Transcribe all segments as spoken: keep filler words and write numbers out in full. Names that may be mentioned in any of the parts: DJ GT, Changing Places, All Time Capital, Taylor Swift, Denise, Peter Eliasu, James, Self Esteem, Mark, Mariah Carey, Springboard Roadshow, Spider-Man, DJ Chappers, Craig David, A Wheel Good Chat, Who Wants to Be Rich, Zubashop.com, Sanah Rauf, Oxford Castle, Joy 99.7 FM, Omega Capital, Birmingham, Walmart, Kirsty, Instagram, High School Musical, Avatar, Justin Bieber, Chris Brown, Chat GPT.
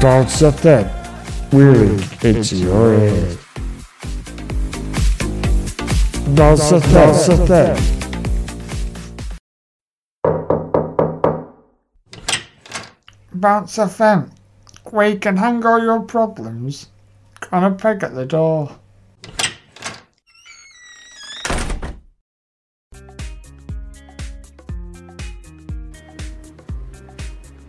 Don't set that wheelie into your head. Don't set that, set that. Bounce F M, where you can hang all your problems on a peg at the door.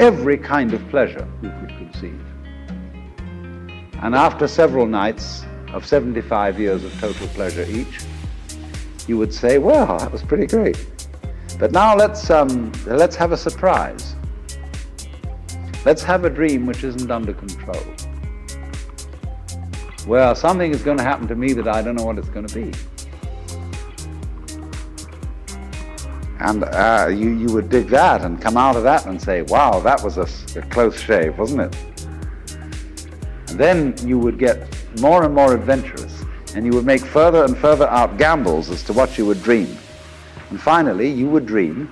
every kind of pleasure you could conceive. And after several nights of seventy-five years of total pleasure each, you would say, well, that was pretty great. But now let's, um, let's have a surprise. Let's have a dream which isn't under control. Well, something is going to happen to me that I don't know what it's going to be. And uh, you, you would dig that and come out of that and say, wow, that was a, a close shave, wasn't it? And then you would get more and more adventurous, and you would make further and further out gambles as to what you would dream. And finally, you would dream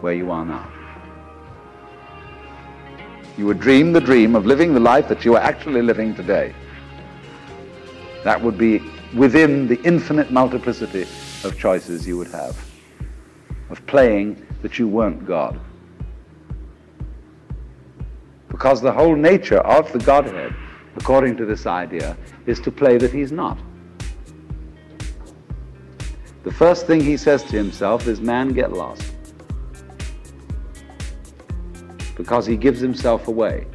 where you are now. You would dream the dream of living the life that you are actually living today. That would be within the infinite multiplicity of choices you would have, of playing that you weren't God. Because the whole nature of the Godhead, according to this idea, is to play that he's not. The first thing he says to himself is, man, get lost. Because he gives himself away.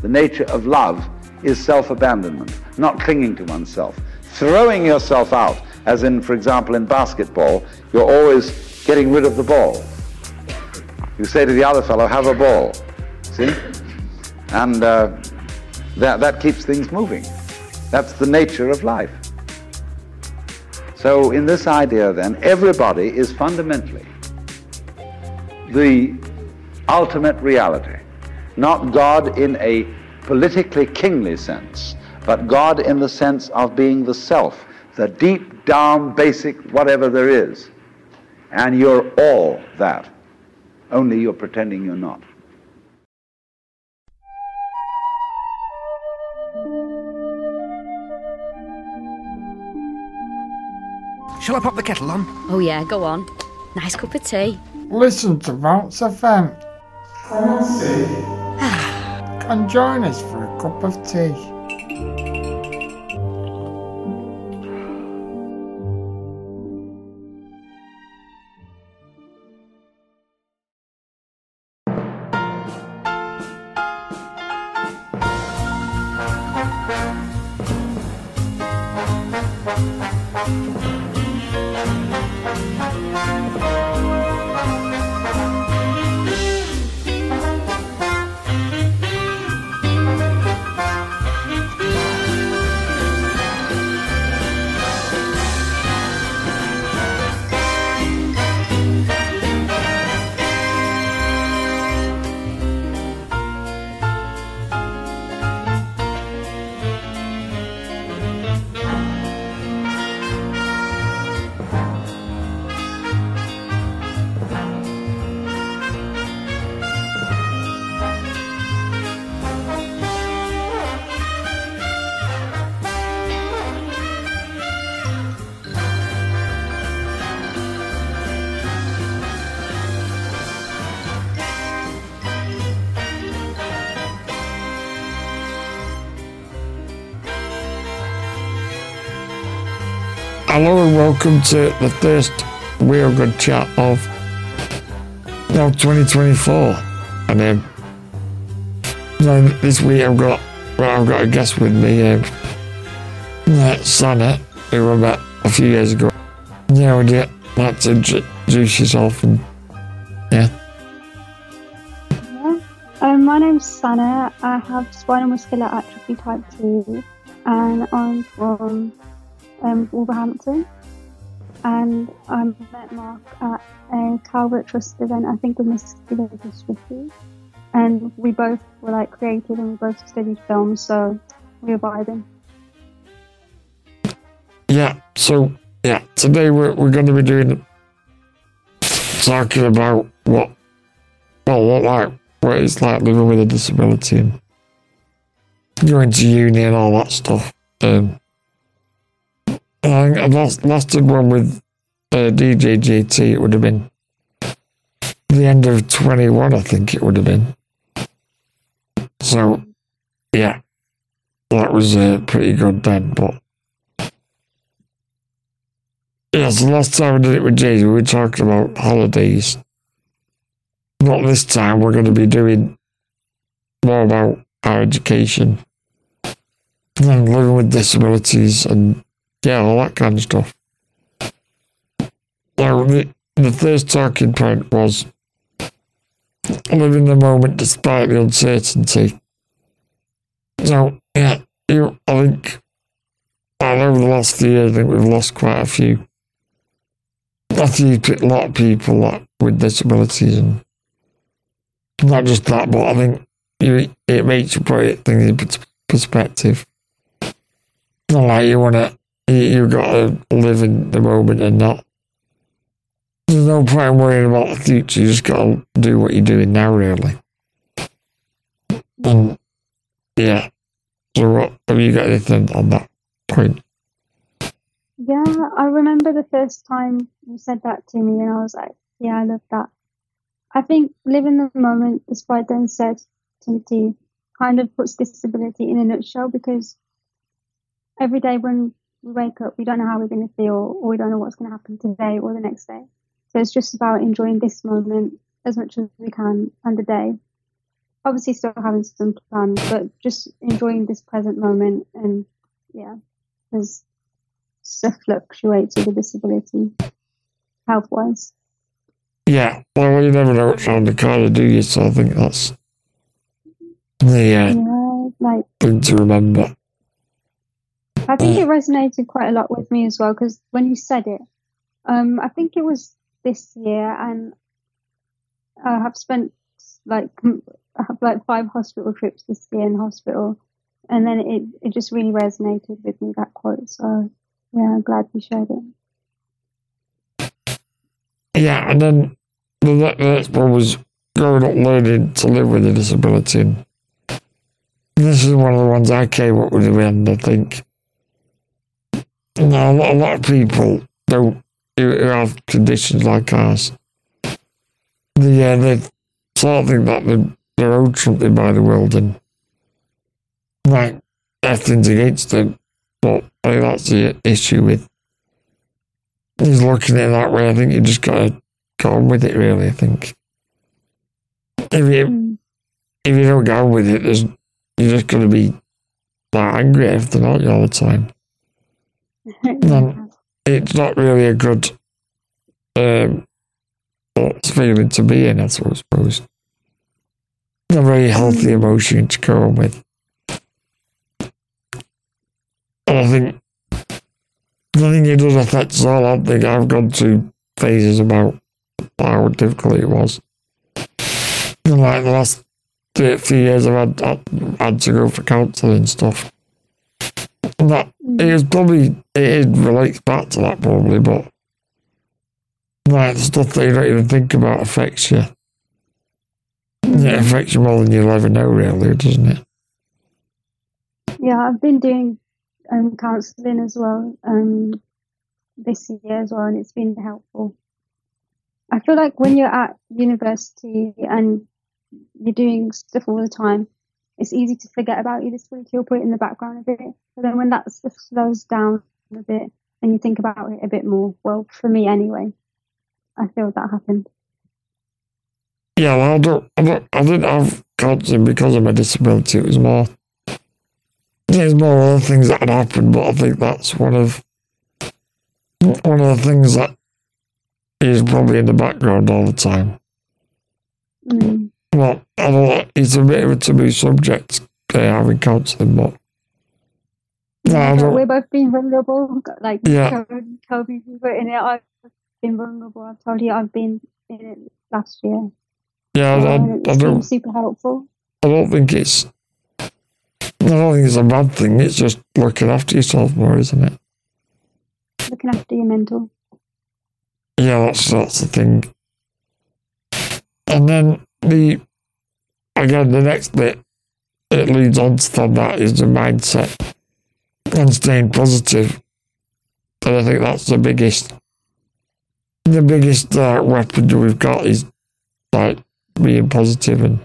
The nature of love is self-abandonment, not clinging to oneself. Throwing yourself out, as in, for example, in basketball, you're always getting rid of the ball. You say to the other fellow, have a ball, see? And uh, that, that keeps things moving. That's the nature of life. So in this idea then, everybody is fundamentally the ultimate reality, not God in a politically kingly sense, but God in the sense of being the self, the deep down basic whatever there is. And you're all that, only you're pretending you're not. Shall I pop the kettle on? Oh yeah, go on. Nice cup of tea. Listen to Bounce F M. And join us for a cup of tea. Hello and welcome to the first Wheel Good Chat of now twenty twenty-four. And um, then this week I've got, well, I've got a guest with me, um, uh, Sanah, who I met a few years ago. Yeah, would you like to introduce yourself? And, yeah. yeah. Um, my name's Sanah. I have spinal muscular atrophy type two, and I'm from um, Wolverhampton. And I met Mark at a Calvert Trust event, I think with Miss Spitty. And we both were like creative, and we both studied film, so we were vibing. Yeah, so yeah, today we're we're going to be doing talking about what, well, what like what it's like living with a disability and going to uni and all that stuff. Um, I think last last did one with uh, D J G T. It would have been the end of twenty-one, I think it would have been. So yeah, that was uh, pretty good then, but. Yes, the last time we did it with James, we were talking about holidays. Not this time, we're going to be doing more about our education and living with disabilities and, yeah, all that kind of stuff. So, the, the first talking point was living the moment despite the uncertainty. So, yeah, you, I think, I know over the last few years, I think we've lost quite a few. I think a lot of people like, with disabilities, and not just that, but I think you, it makes you put things in perspective. Not like you want to, you, you've got to live in the moment and not. There's no point in worrying about the future, you just got to do what you're doing now, really. And yeah, so what, have you got anything on that point? Yeah, I remember the first time you said that to me, and I was like, yeah, I love that. I think living the moment despite the uncertainty kind of puts disability in a nutshell, because every day when we wake up, we don't know how we're going to feel, or we don't know what's going to happen today or the next day. So it's just about enjoying this moment as much as we can and the day. Obviously still having some plans, but just enjoying this present moment. And yeah, because stuff fluctuates with a disability, health-wise. Yeah, well, you never know what's on the corner, do you? So I think that's the uh, yeah, like, thing to remember. I think it resonated quite a lot with me as well, because when you said it, um, I think it was this year, and I have spent like I have like five hospital trips this year in hospital, and then it, it just really resonated with me, that quote, so yeah, I'm glad you shared it. Yeah, and then the next one was growing up learning to live with a disability. And this is one of the ones I came up with in the end, I think. Now, a lot, a lot of people don't who have conditions like ours. Yeah, they sort of think that they're, they're owed something by the world, and like, nothing's against them. But I think that's the issue with he's looking at it that way. I think you just gotta go on with it, really. I think if you if you don't go on with it, there's, you're just gonna be that angry at everything, aren't you, all the time? Then it's not really a good um, feeling to be in. That's what I suppose. It's a very healthy emotion to go on with. I think I think it does affect us all. I think I've gone through phases about how difficult it was. And like the last few years, I've had, I've had to go for counselling and stuff. And that it was probably it relates back to that probably, but like the stuff that you don't even think about affects you. It affects you more than you'll ever know, really, doesn't it? Yeah, I've been doing. Um, counselling as well um, this year as well, and it's been helpful. I feel like when you're at university and you're doing stuff all the time, it's easy to forget about your disability or put it in the background a bit, but then when that stuff slows down a bit and you think about it a bit more, well, for me anyway, I feel that happened. Yeah, well, I, don't, I, don't, I didn't have counselling because of my disability. It was more There's more other things that had happened, but I think that's one of one of the things that is probably in the background all the time. Mm. What? I thought it's a bit of a taboo subject, having cancer, but... Yeah, but we've both been vulnerable. Like, yeah. Toby, you were in it. I've been vulnerable. I've told you I've been in it last year. Yeah, I, um, I, I don't... super helpful. I don't think it's... I don't think it's a bad thing. It's just looking after yourself more, isn't it? Looking after your mental. Yeah, that's, that's the thing. And then the... Again, the next bit it leads on to that is the mindset and staying positive. And I think that's the biggest, the biggest uh, weapon that we've got is like being positive and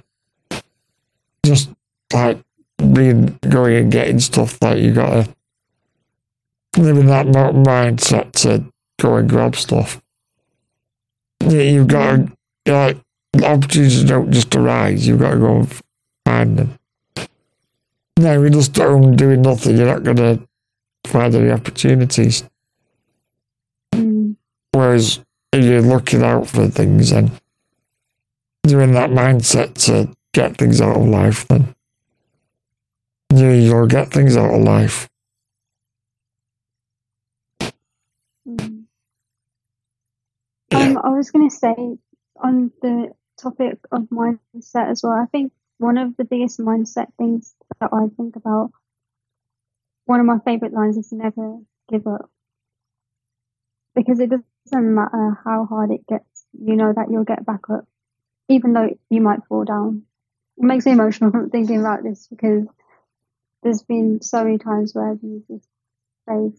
just like being going and getting stuff. Like you gotta live in that mindset to go and grab stuff. You've got to like. The opportunities don't just arise, you've got to go and find them. No, you're just at home doing nothing, you're not going to find any opportunities. Mm. Whereas if you're looking out for things and you're in that mindset to get things out of life, then you'll get things out of life. Mm. Yeah. Um, I was going to say, on the topic of mindset as well, I think one of the biggest mindset things that I think about, one of my favourite lines is never give up. Because it doesn't matter how hard it gets, you know that you'll get back up, even though you might fall down. It makes me emotional thinking about this because there's been so many times where you just played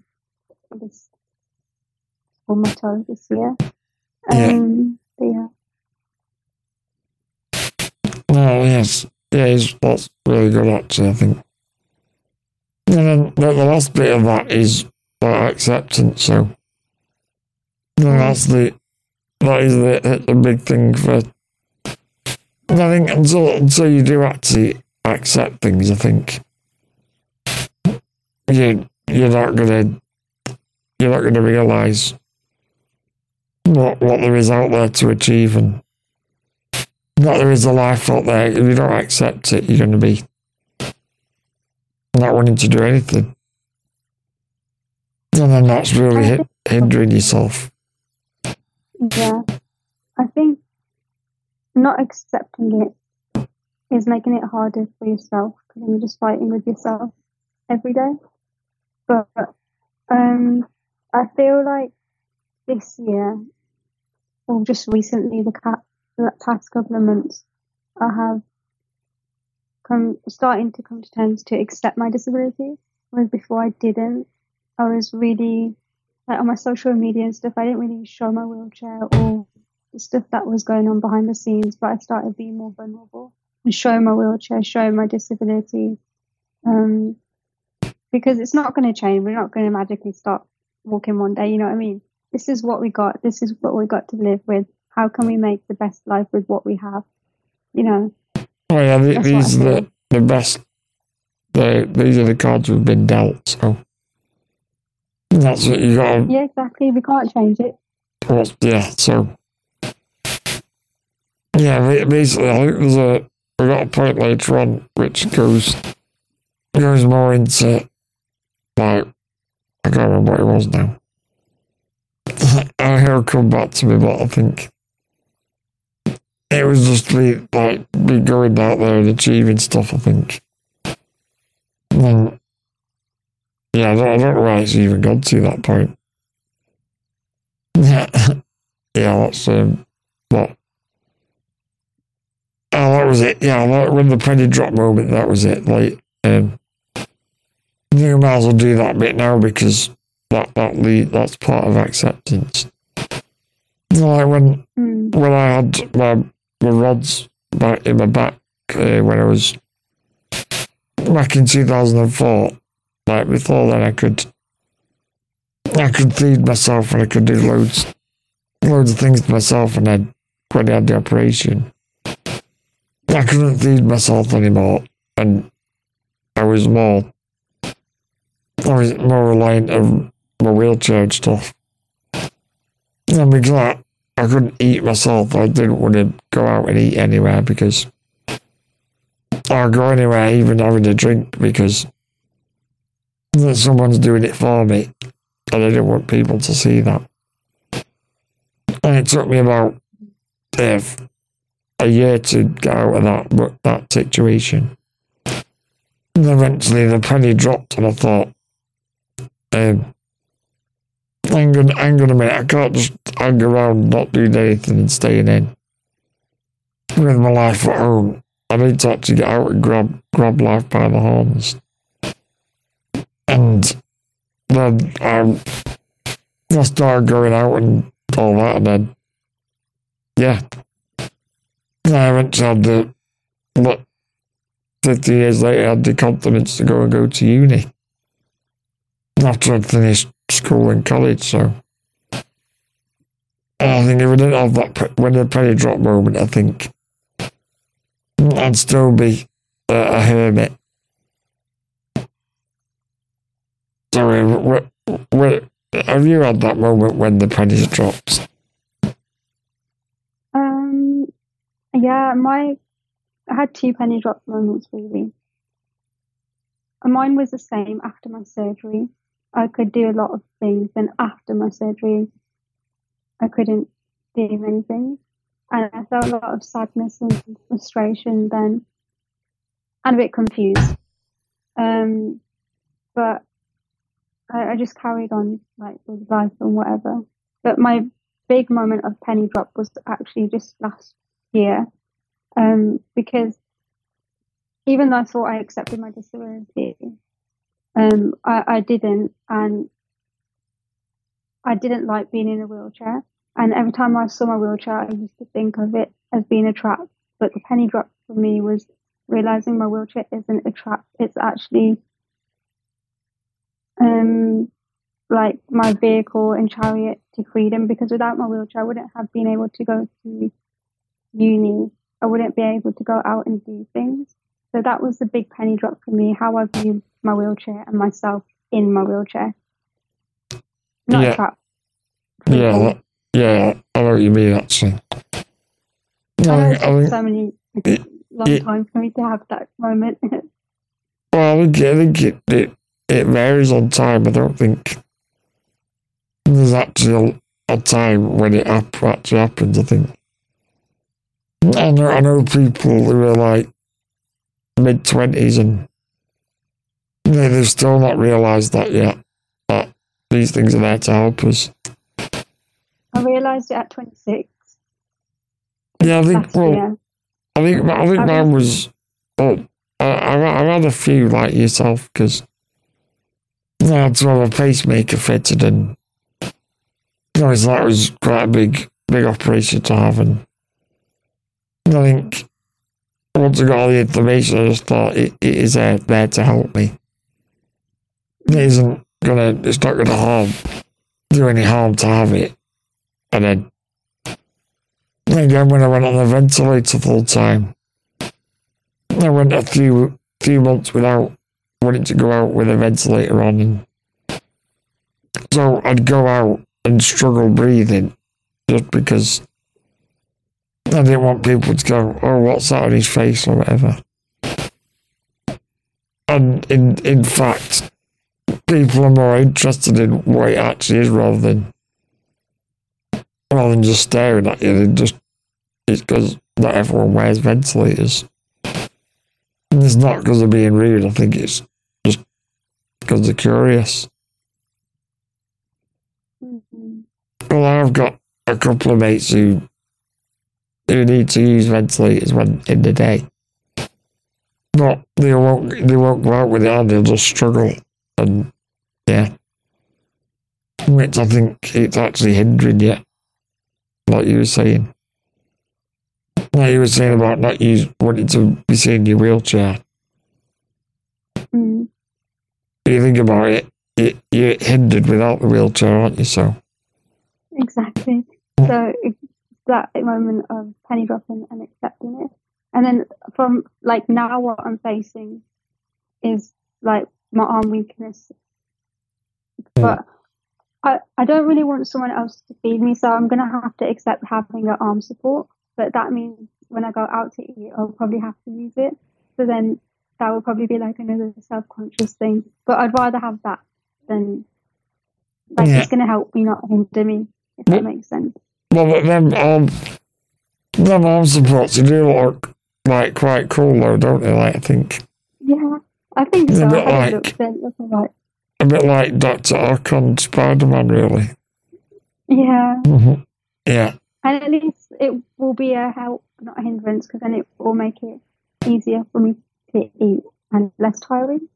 this on my toe this year. Um, yeah. But yeah. Oh, yes. Yeah, he's, that's really good, actually, I think. And then the last bit of that is like, acceptance, so that's the, that is the, the big thing for... And I think until, until you do actually accept things, I think you, you're not going to you're not going to realise what, what there is out there to achieve and that there is a life out there. If you don't accept it, you're going to be not wanting to do anything. And then that's really h- hindering yourself. Yeah. I think not accepting it is making it harder for yourself because you're just fighting with yourself every day. But um, I feel like this year, or just recently, the cat, the past couple of months, I have come starting to come to terms to accept my disability. Whereas before I didn't. I was really, like on my social media and stuff, I didn't really show my wheelchair or the stuff that was going on behind the scenes, but I started being more vulnerable and showing my wheelchair, showing my disability. Um, because it's not going to change. We're not going to magically start walking one day, you know what I mean? This is what we got. This is what we got to live with. How can we make the best life with what we have? You know. Oh yeah, the, these are the, the best. The, these are the cards we've been dealt. So that's what you got. Yeah, exactly. We can't change it. Well, yeah. So yeah, basically, I think there's a we got a point later on which goes goes more into like I can't remember what it was now. I'll come back to me, but I think it was just me, like, me going out there and achieving stuff, I think. And, yeah, I don't, I don't know why it's even gone to that point. Yeah, that's, um, what? Oh, that was it. Yeah, that, when the penny drop moment, that was it. Like, um, you might as well do that bit now because that, that lead, that's part of acceptance. Like when mm. when I had my, my rods back in my back uh, when I was back in two thousand four, like before then I could I could feed myself and I could do loads loads of things to myself, and then when I had the operation I couldn't feed myself anymore, and I was more I was more reliant on my wheelchair and stuff. And because I, I couldn't eat myself, I didn't want to go out and eat anywhere because or go anywhere even having a drink because someone's doing it for me, and I didn't want people to see that. And it took me about uh, a year to get out of that, that situation. And eventually the penny dropped, and I thought, um, hang on, hang on a minute, I can't just hang around not doing anything and staying in with my life at home. I need to actually get out and grab, grab life by the horns. And then um, I started going out and all that, and then, yeah. I eventually had the, what, fifty years later, I had the confidence to go and go to uni after I'd finished school and college, so. And I think if I didn't have that, when the penny drop moment, I think I'd still be uh, a hermit. Sorry, what, what, have you had that moment when the penny drops? Um, yeah, my, I had two penny drop moments really. And mine was the same after my surgery. I could do a lot of things, and after my surgery, I couldn't do anything. And I felt a lot of sadness and frustration then, and a bit confused. Um, but I just carried on like with life and whatever. But my big moment of penny drop was actually just last year, um, because even though I thought I accepted my disability, um, I, I didn't, and I didn't like being in a wheelchair. And every time I saw my wheelchair, I used to think of it as being a trap. But the penny drop for me was realising my wheelchair isn't a trap. It's actually Um, like my vehicle and chariot to freedom, because without my wheelchair I wouldn't have been able to go to uni. I wouldn't be able to go out and do things. So that was the big penny drop for me, how I viewed my wheelchair and myself in my wheelchair. Not yeah. a trap. Yeah, that, yeah, I know what you mean, actually. I know it took so many it, long it, time for me to have that moment. Well, I think it, it It varies on time. I don't think there's actually a, a time when it hap- actually happens, I think. I know, I know people who are like mid-twenties and they, they've still not realised that yet, that these things are there to help us. I realised it at twenty-six. Yeah, I think, well, year. I think, I think mine was, well, I, I, I had a few like yourself, because I had to have a pacemaker fitted, and you know, that was quite a big, big operation to have. And I think once I got all the information, I just thought it, it is there, there to help me. It isn't gonna, it's not gonna harm, do any harm to have it. And then again, when I went on the ventilator full time, I went a few, few months without. Wanted to go out with a ventilator on, and so I'd go out and struggle breathing just because I didn't want people to go, oh, what's that on his face or whatever. And in in fact, people are more interested in what it actually is rather than rather than just staring at you. They just, it's because not everyone wears ventilators. And it's not because they're being rude, I think it's just because they're curious. Mm-hmm. Well, I've got a couple of mates who who need to use ventilators when in the day, but they won't they won't go out with it, and they'll just struggle. And yeah, which I think it's actually hindering you, like you were saying. Like you were saying about not use, wanting to be seen in your wheelchair. Mm. You think about it, it, you're hindered without the wheelchair, aren't you? So exactly. So it's that moment of penny dropping and accepting it, and then from like now, what I'm facing is like my arm weakness. Mm. But I, I don't really want someone else to feed me, so I'm gonna have to accept having an arm support. But that means when I go out to eat, I'll probably have to use it. But then that would probably be like another self-conscious thing. But I'd rather have that than, like, yeah. it's going to help me, not hinder me, if well, that makes sense. Well, but then um, then arm supports, you do look, like, quite cool, though, don't they, like, I think? Yeah, I think so. A bit I like, look, like, a bit like Doctor Ock on Spider-Man, really. Yeah. Mm-hmm. Yeah. And at least it will be a help, not a hindrance, because then it will make it easier for me to eat and less tiring.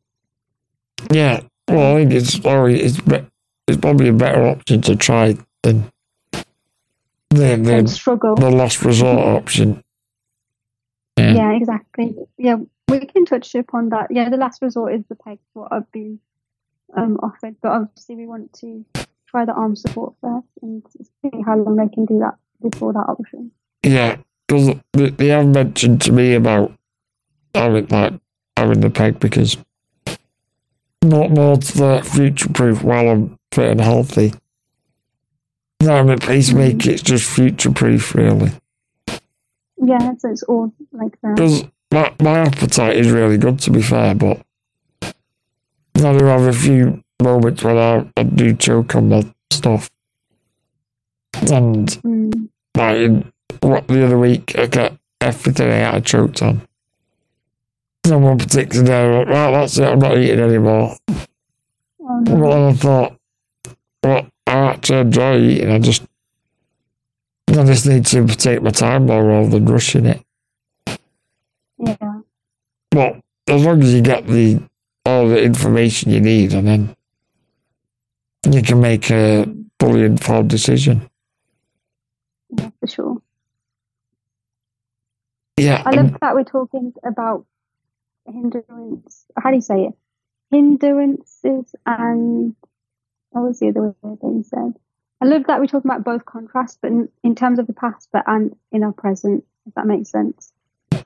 Yeah, well, I think it's probably, it's, be, it's probably a better option to try than the, the, struggle. the last resort option. Yeah. yeah, exactly. Yeah, we can touch upon that. Yeah, the last resort is the peg, what I've been um, offered, but obviously we want to try the arm support first and see how long they can do that before that option. Yeah, because they have mentioned to me about having like having the peg because not more to that future-proof while I'm fit and healthy. No, I mean, at least mm-hmm. make it just future-proof, really. Yeah, so it's all like that. Because my, my appetite is really good, to be fair, but I do have a few moments when I, I do choke on that stuff. And mm. like in, what, the other week, I got everything I had I choked on. And one particular day, I went, right, that's it, I'm not eating anymore. Oh, no. But then I thought, well, I actually enjoy eating, I just I just need to take my time more rather than rushing it. Yeah. Well, as long as you get the all the information you need, and then you can make a fully informed decision. Yeah, for sure. Yeah. I love that we're talking about hindrance. How do you say it? Hindrances and what was the other word that you said? I love that we're talking about both contrasts, but in, in terms of the past, but and in our present, if that makes sense. Uh,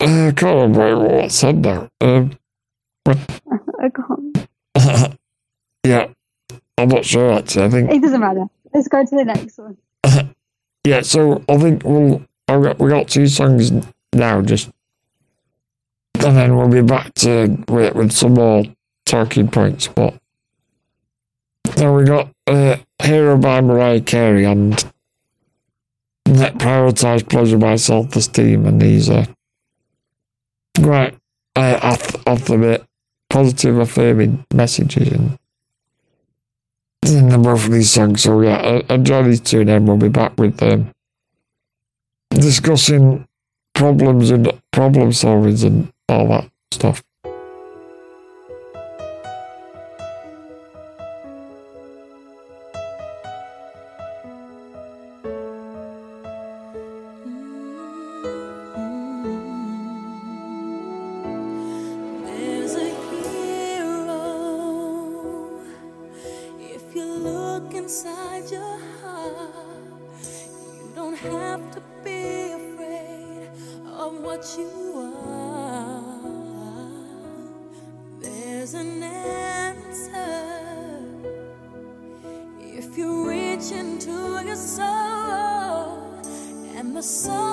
I can't remember what I said now. Um, I can't. Yeah, I'm not sure actually. I think it doesn't matter. Let's go to the next one. Uh, yeah, so I think we'll I got, we got two songs now, just and then we'll be back to with, with some more talking points, but. So we got uh, Hero by Mariah Carey and Net Prioritised Pleasure by Self Esteem, and these are great uh, off, off the bit positive affirming messages in, in the both of these songs. So yeah, enjoy these two and then we'll be back with them um, discussing problems and problem solving and all that stuff. Love.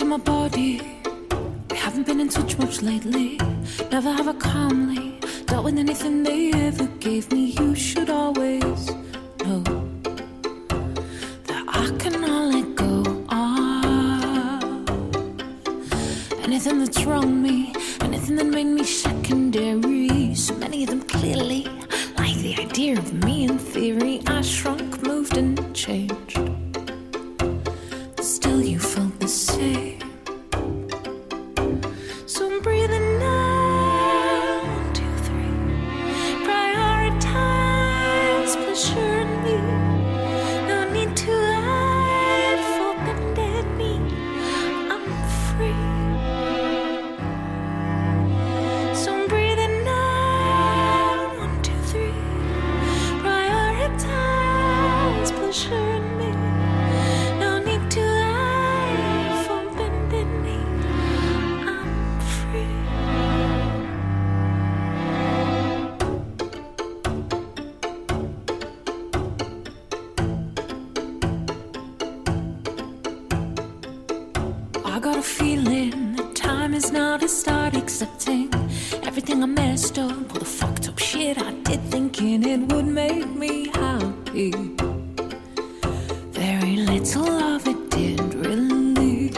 into my body. We haven't been in touch much lately. Never have I calmly dealt with anything they ever gave me. You should always know that I cannot let go of anything that's wronged me, anything that made me secondary. So many of them clearly like the idea of me in theory. I shrunk, moved and changed. Still you felt the same. So I'm breathing now. One, two, three. Prioritize pleasure in me. No need to hide for bended me. I'm free. So I'm breathing now. One, two, three. Prioritize pleasure in me. Accepting everything I messed up, all the fucked up shit I did, thinking it would make me happy. Very little of it did really.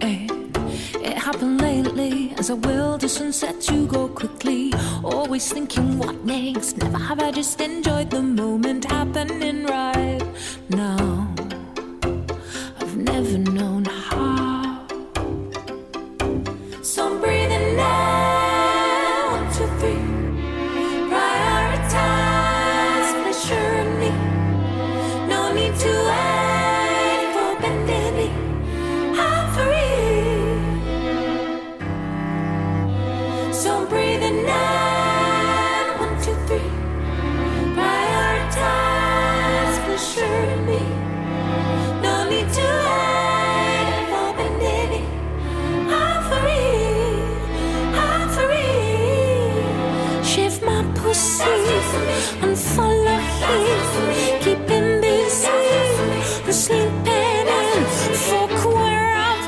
And it happened lately, as I will the sunset to go quickly. Always thinking what next, never have I just enjoyed the moment happening right now. I've never known how. And follow him, keep him busy. We're sleeping in for queer of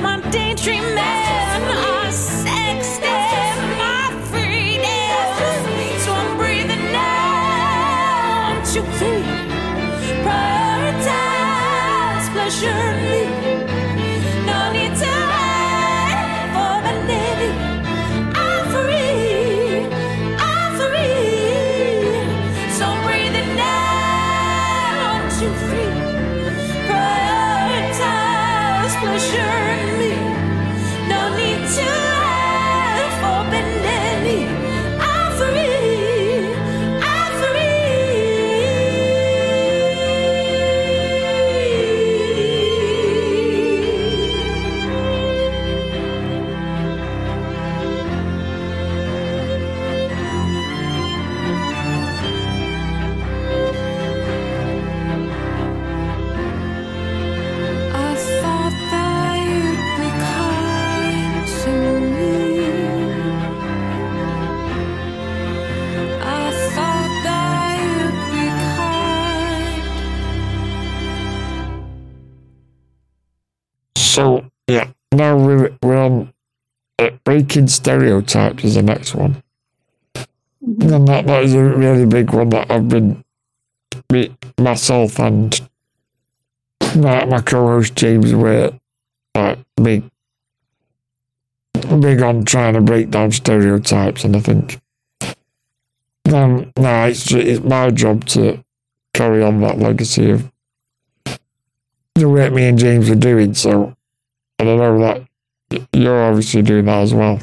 my daydreaming. I sexed in my freedom. So I'm breathing now. I'm too free. Prioritize pleasure. So, yeah, now we're, we're on uh, breaking stereotypes is the next one. Mm-hmm. And that, that is a really big one that I've been, me, myself and my, my co-host James were like, big, big on trying to break down stereotypes. And I think, um, nah, it's, it's my job to carry on that legacy of the work me and James are doing, so. I don't know that you're obviously doing that as well.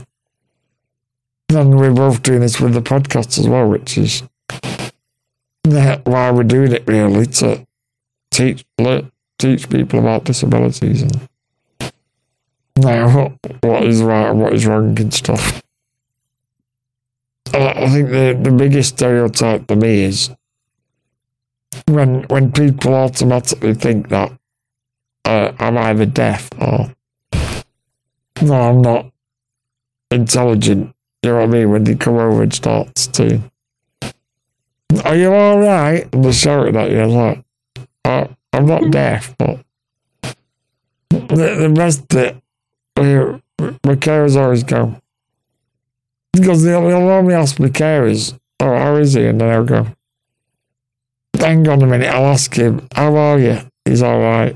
And we're both doing this with the podcast as well, which is why we're doing it really, to teach teach people about disabilities and what, what is right and what is wrong and stuff. And I think the, the biggest stereotype for me is when when people automatically think that uh, I'm either deaf or no, I'm not intelligent. You know what I mean? When they come over and start to, are you all right? And they're shouting at you, like, I'm not deaf, but the, the best bit where Macara's always go. Because they'll, they'll normally ask Macara's, oh, how is he? And then I'll go, hang on a minute, I'll ask him, how are you? He's all right.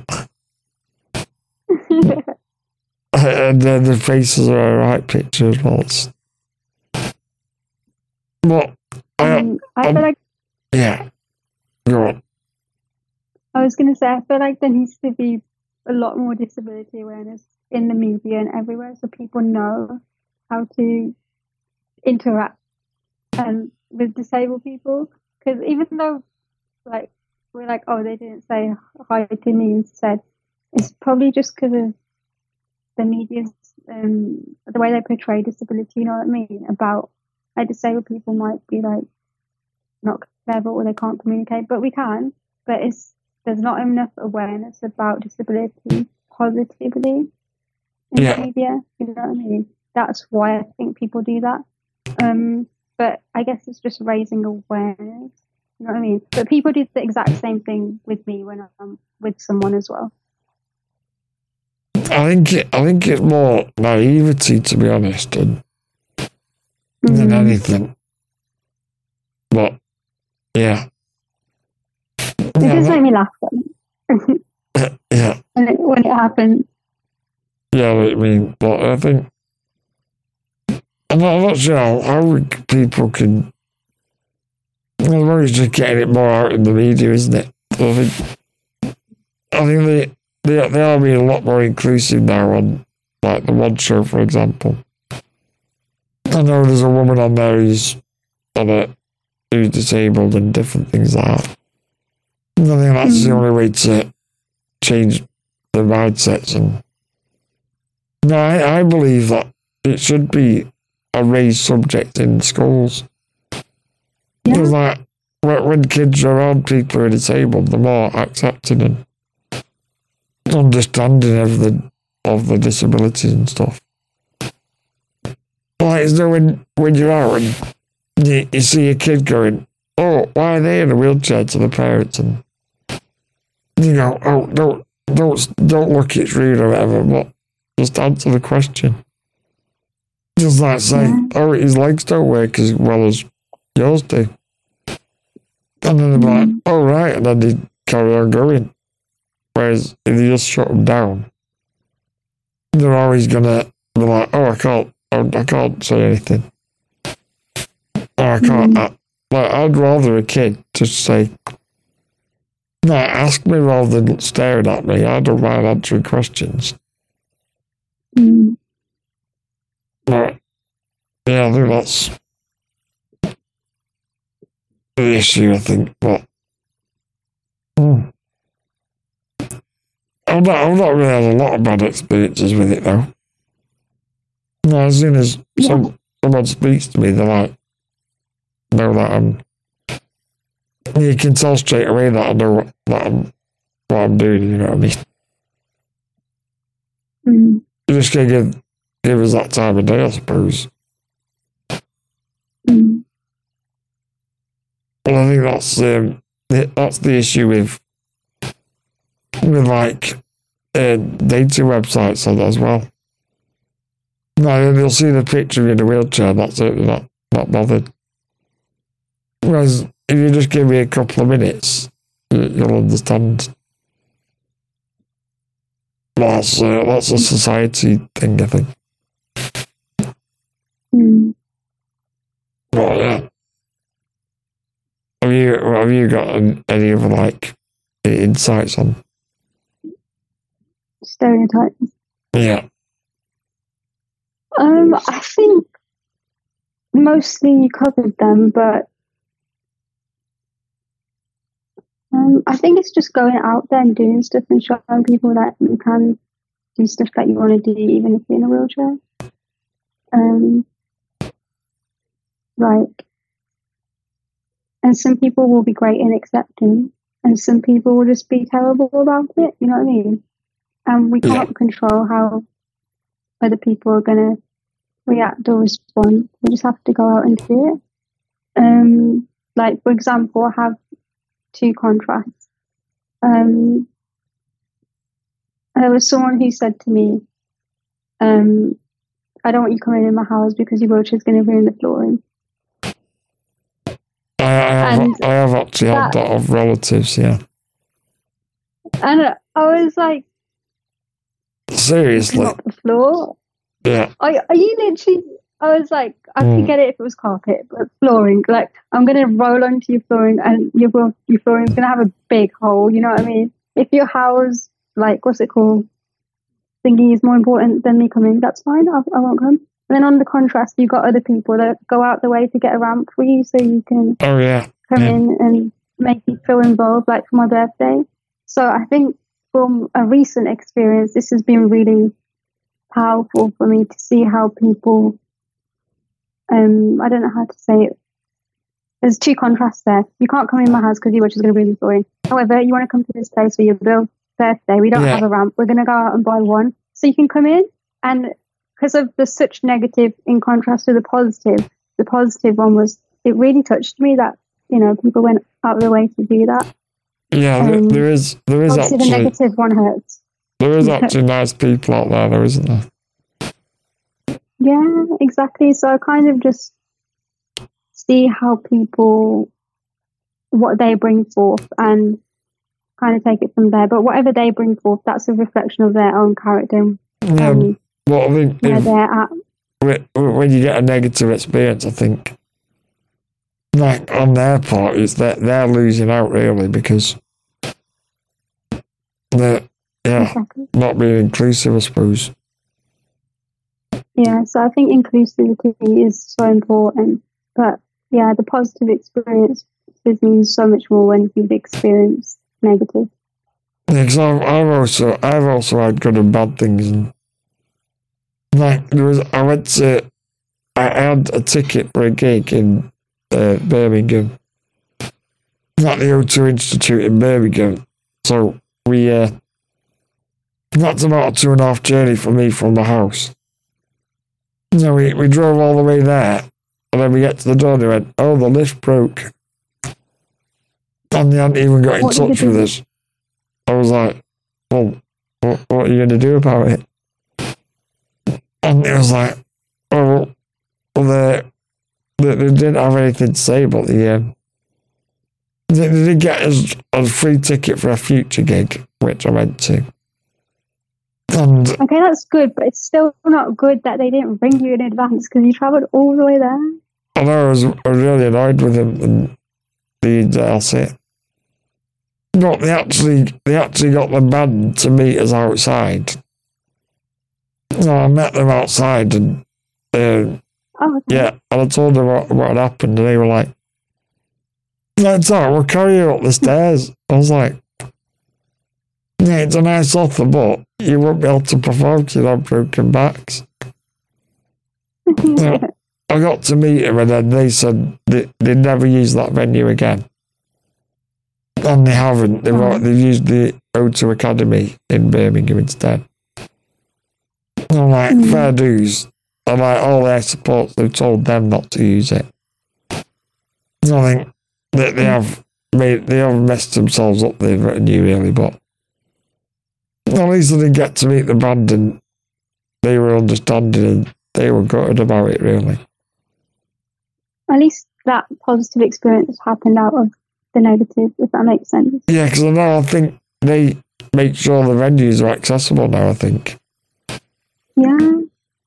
And then the faces are all right pictures once. Well, I, um, I feel um, like... Yeah, go on. I was going to say, I feel like there needs to be a lot more disability awareness in the media and everywhere so people know how to interact um, with disabled people. Because even though, like, we're like, oh, they didn't say hi to me instead, it's probably just because of the media's, um, the way they portray disability, you know what I mean, about like disabled people might be like not clever or they can't communicate, but we can. But it's there's not enough awareness about disability positively in yeah. the media. You know what I mean? That's why I think people do that. Um, but I guess it's just raising awareness. You know what I mean? But people do the exact same thing with me when I'm with someone as well. I think it, I think it's more naivety, to be honest, and mm-hmm. than anything. But yeah, it yeah, just made me laugh. yeah, when it, when it happened. Yeah, I mean, but I think I'm not, I'm not sure how, how people can. Everybody's just getting it more out in the media, isn't it? So I think I think they. They are, they are being a lot more inclusive now on, like, the one show, for example. I know there's a woman on there who's on it, who's disabled and different things like that. And I think that's mm. the only way to change the mindsets. And no, I, I believe that it should be a raised subject in schools. Because, yeah. like, when kids are around people who are disabled, they're more accepting and understanding of the of the disabilities and stuff. Like, so when, when you're out and you, you see a kid going, oh, why are they in a wheelchair, to the parents, and you go, oh, don't don't don't look, it's rude or whatever, but just answer the question. Just like saying, yeah. oh, his legs don't work as well as yours do. And then they're like, oh, right, and then they carry on going. Whereas if you just shut them down, they're always gonna be like, "Oh, I can't, I can't say anything. Oh, I can't." Mm. I, like, I'd rather a kid just say, "No, ask me," rather than staring at me. I don't mind answering questions. Mm. But yeah, I think that's the issue. I think, but. Mm. I've not, I've not really had a lot of bad experiences with it, though. No, as soon as yeah. some, someone speaks to me, they're like, know that I'm... You can tell straight away that I know what, that I'm, what I'm doing, you know what I mean? Mm. You're just going to give, give us that time of day, I suppose. Mm. Well, I think that's, um, that's the issue with with like uh, dating websites on as well. No, they'll see the picture in a wheelchair, that's it, they're not, not bothered. Whereas if you just give me a couple of minutes, you'll understand. That's, uh, that's a society thing, I think. Mm. But yeah. Have you, have you got any other like insights on stereotypes? Yeah. Um, I think mostly you covered them, but um, I think it's just going out there and doing stuff and showing people that you can do stuff that you want to do, even if you're in a wheelchair. Um, like, and some people will be great in accepting, and some people will just be terrible about it. You know what I mean? And we can't yeah. control how other people are going to react or respond. We just have to go out and do it. Um, like, for example, I have two contracts. Um, And there was someone who said to me, um, I don't want you coming in my house because your wheelchair's going to ruin the flooring. I, I, have, I have actually that, had that of relatives, yeah. And I was like, seriously? Not the floor? Yeah. Are, are you literally... I was like, I mm. could get it if it was carpet, but flooring, like, I'm going to roll onto your flooring and your, your flooring's going to have a big hole, you know what I mean? If your house, like, what's it called, thingy is more important than me coming, that's fine, I, I won't come. And then on the contrast, you've got other people that go out the way to get a ramp for you so you can oh, yeah. come yeah. in and make you feel involved, like, for my birthday. So I think from a recent experience, this has been really powerful for me to see how people... Um, I don't know how to say it. There's two contrasts there. You can't come in my house because your witch is going to ruin the flooring. However, you want to come to this place for your birthday. We don't yeah. have a ramp. We're going to go out and buy one. So you can come in. And because of the such negative in contrast to the positive, the positive one was, it really touched me that, you know, people went out of their way to do that. Yeah, um, there is, there is obviously actually... the negative one hurts. There is actually nice people out there, though, isn't there? Yeah, exactly. So I kind of just see how people, what they bring forth and kind of take it from there. But whatever they bring forth, that's a reflection of their own character and yeah. um, well, I mean, where if, they're at. When you get a negative experience, I think, like, on their part, it's that they're losing out, really, because they're yeah, exactly. not being inclusive, I suppose. Yeah, so I think inclusivity is so important. But yeah, the positive experience means so much more when you've experienced negative. Yeah, because I've, I've also I've also had good and bad things. And like there was, I went to I had a ticket for a gig in uh, Birmingham, at the O two Institute in Birmingham. So we uh, that's about a two and a half journey for me from the house. So we, we drove all the way there, and then we get to the door and they went, oh, the lift broke. And they hadn't even got in what touch with us. I was like, well, what, what are you going to do about it? And it was like, oh, well, they, they, they didn't have anything to say about the... Um, they, they did get us a free ticket for a future gig, which I went to. And okay, that's good, but it's still not good that they didn't ring you in advance because you travelled all the way there. I know, I was really annoyed with them and the I'll say it. But they actually, they actually got the band to meet us outside. So I met them outside and uh, oh, okay. yeah, and I told them what, what had happened and they were like, that's all right, we'll carry you up the stairs. I was like, yeah, it's a nice offer, but you won't be able to perform because you'll have broken backs. So I got to meet him, and then they said they, they'd never use that venue again. And they haven't. They've, oh. they've used the O two Academy in Birmingham instead. And I'm like, mm. fair dues. I'm like, all their supports, they've told them not to use it. And I think that they have, made, they have messed themselves up, the venue, really, but at least I didn't get to meet the band and they were understanding and they were gutted about it, really. At least that positive experience happened out of the negative, if that makes sense. Yeah, because I know I think they make sure the venues are accessible now, I think. Yeah.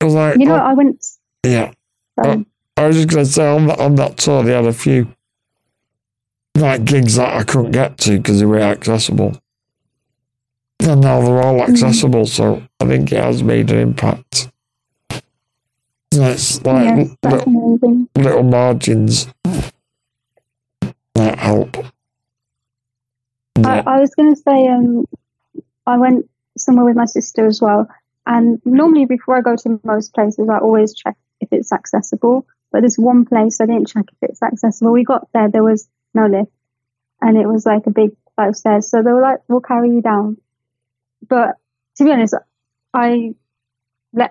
It was like, you know, oh, I went... Yeah. I, I was just going to say, on that, on that tour, they had a few like gigs that I couldn't get to because they were accessible. And now they're all accessible, mm. so I think it has made an impact. It's like yes, that's little, little margins that help. Yeah. I, I was going to say, um, I went somewhere with my sister as well, and normally before I go to most places, I always check if it's accessible. But there's one place I didn't check if it's accessible. We got there, there was no lift, and it was like a big flight of stairs. So they were like, "We'll carry you down." But to be honest, I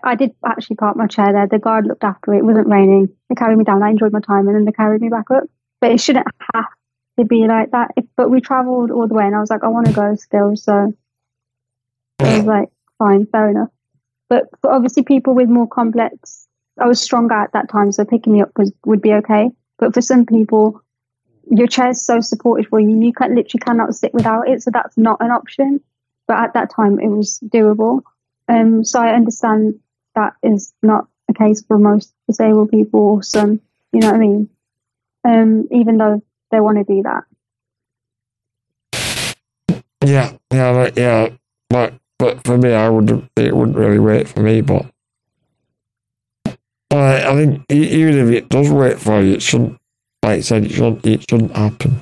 I did actually park my chair there. The guard looked after it. It wasn't raining. They carried me down. I enjoyed my time, and then they carried me back up. But it shouldn't have to be like that. If, but we travelled all the way, and I was like, I want to go still. So I was like, fine, fair enough. But for obviously people with more complex, I was stronger at that time, so picking me up was, would be okay. But for some people, your chair is so supportive for you, you can, literally cannot sit without it, so that's not an option. But at that time, it was doable. Um, so I understand that is not the case for most disabled people or some, you know what I mean? Um, even though they want to do that. Yeah, yeah, like, yeah. Like, but for me, I would it wouldn't really work for me. But like, I think even if it does work for you, it shouldn't. Like I said, it shouldn't. It shouldn't happen.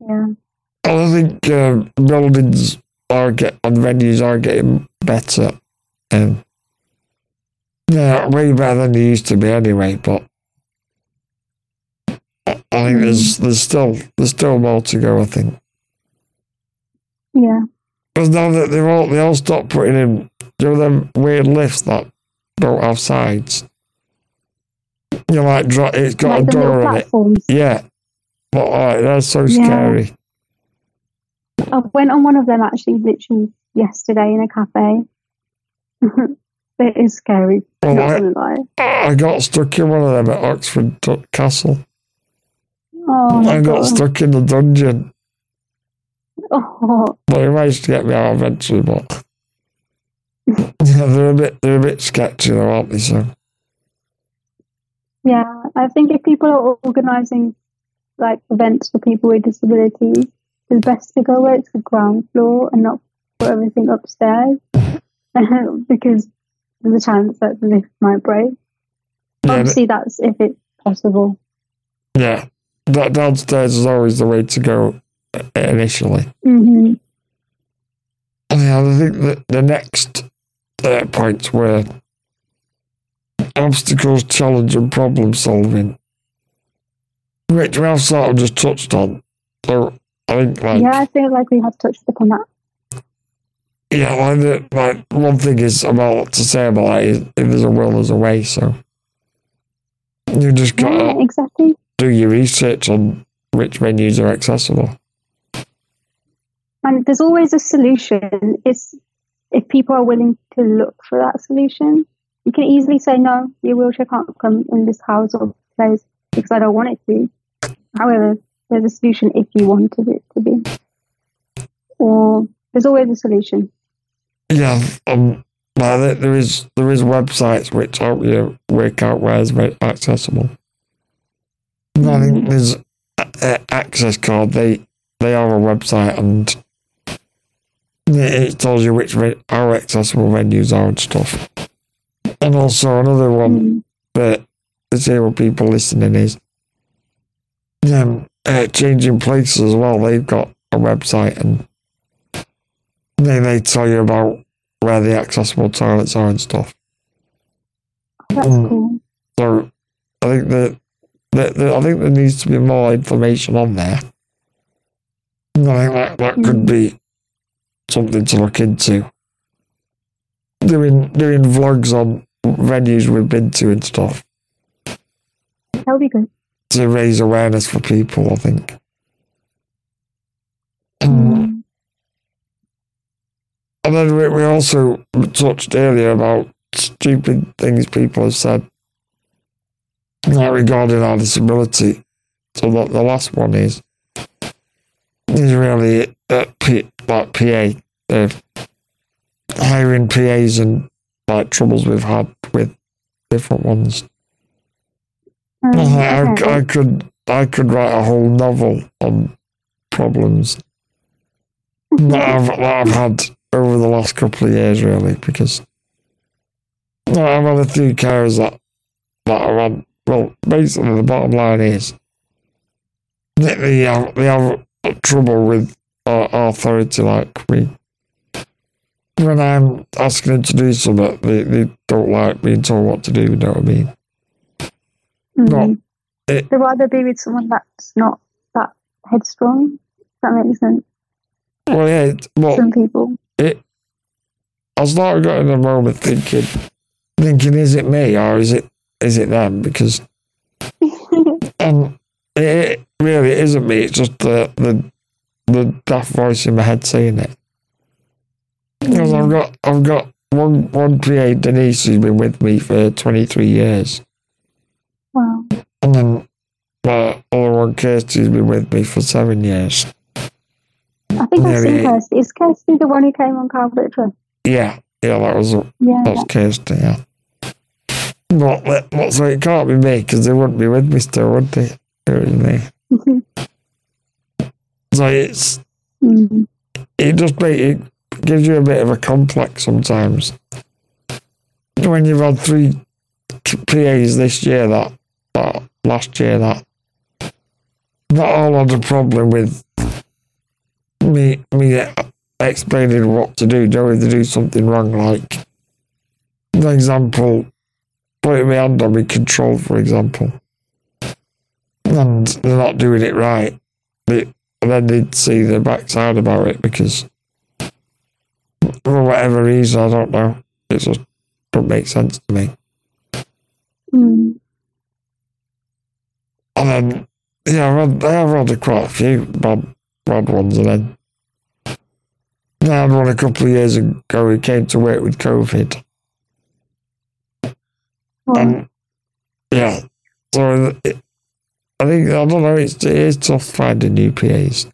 Yeah. And I think um, buildings are get and venues are getting better. Um. Yeah, way better than they used to be anyway. But I think there's there's still there's still more to go, I think. Yeah. Because now that they all they all stopped putting in, you know, them weird lifts that don't have sides. You know, like dro- it's got like a door on it. Yeah, but uh, that's so yeah. scary. I went on one of them actually, literally yesterday in a cafe. It is scary. Well, not I, gonna lie. I got stuck in one of them at Oxford Castle. Oh, I got God. stuck in the dungeon. Oh. But he managed to get me out eventually, but yeah, they're a bit they're a bit sketchy though, aren't they? So yeah, I think if people are organising like events for people with disabilities, it's best to go where it's the ground floor and not put everything upstairs because there's a chance that the lift might break. Yeah, obviously, but that's if it's possible. Yeah, that downstairs is always the way to go. Initially, mm-hmm. I mean, I think that the next uh, points were obstacles, challenge, and problem solving, which we have sort of just touched on. So I think, like, yeah, I feel like we have touched upon that. Yeah, like, the, like one thing is about to say about that is if there's a will, there's a way. So you just got yeah, to exactly. do your research on which venues are accessible. And there's always a solution. It's if people are willing to look for that solution. You can easily say, no, your wheelchair can't come in this house or place because I don't want it to. However, there's a solution if you wanted it to be. Or there's always a solution. Yeah, um, well, there is there is websites which help you work out where it's accessible. Mm-hmm. I think there's uh, AccessCard. They They are a website and it tells you which re- how accessible venues are and stuff. And also another one that disabled people listening is um, uh, Changing Places as well. They've got a website and they they tell you about where the accessible toilets are and stuff. That's um, cool. So I think that, that, that I think there needs to be more information on there. I think that, that could be something to look into. Doing doing vlogs on venues we've been to and stuff. That would be good. To raise awareness for people, I think. Mm. And then we, we also touched earlier about stupid things people have said regarding our disability. So the, the last one is is really uh, P, like P A, uh, hiring P As and like troubles we've had with different ones. Um, I, okay. I, I could I could write a whole novel on problems that, I've, that I've had over the last couple of years, really, because I've had a few carers that that are on. Well, basically, the bottom line is that they have, they have trouble with uh, authority, like me. When I'm asking them to do something, they, they don't like being told what to do, you know what I mean? Mm-hmm. But it, they'd rather be with someone that's not that headstrong, if that makes sense. Well, yeah, but some people. It, I started getting in a moment thinking, thinking, is it me or is it is it them? Because um, it, it really it isn't me, it's just the, the the daft voice in my head saying it. Because I've got, I've got one, one P A, Denise, who's been with me for twenty-three years. Wow. And then my other one, Kirsty, has been with me for seven years. I think I've seen Kirsty. Is Kirsty the one who came on Calvert Trust? Yeah, yeah, that was yeah, that's yeah. Kirsty, yeah. But, but, so it can't be me, because they wouldn't be with me still, would they? It was me. Mm-hmm. So it's... Mm-hmm. It just it gives you a bit of a complex sometimes. When you've had three P As this year, that, that last year, that, that all had a problem with me, me explaining what to do, knowing to do something wrong, like, for example, putting my hand on my control, for example, and they're not doing it right. They, and then they'd see the backside about it because, for whatever reason, I don't know, it just doesn't make sense to me. Mm. And then, yeah, I've had, I've had quite a few bad, bad ones, and then I had one a couple of years ago who came to work with COVID. Oh. And, yeah, so it, I think, I don't know, it's, it is tough finding new P As.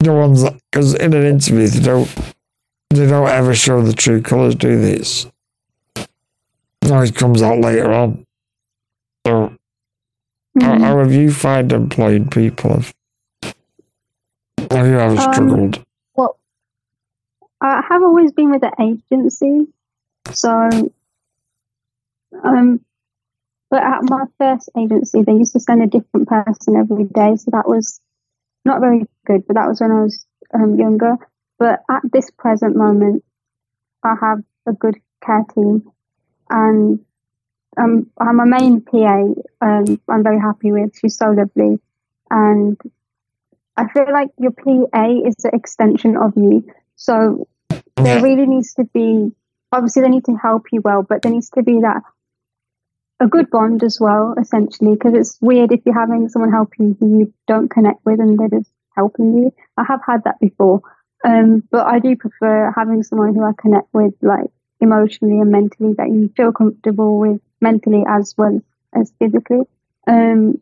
The ones that, because in an interview, they don't, they don't ever show the true colours, do they? It's, it always comes out later on. So, mm-hmm. how, how have you found employing people? Have, have you ever um, struggled? Well, I have always been with an agency, so, um, but at my first agency, they used to send a different person every day, so that was not very good, but that was when I was um, younger. But at this present moment, I have a good care team, and um, my main P A, um, I'm very happy with. She's so lovely, and I feel like your P A is an extension of you, so there really needs to be, obviously they need to help you well, but there needs to be that a good bond as well, essentially, because it's weird if you're having someone help you who you don't connect with and they're just helping you. I have had that before, um, but I do prefer having someone who I connect with, like, emotionally and mentally, that you feel comfortable with mentally as well as physically. Um,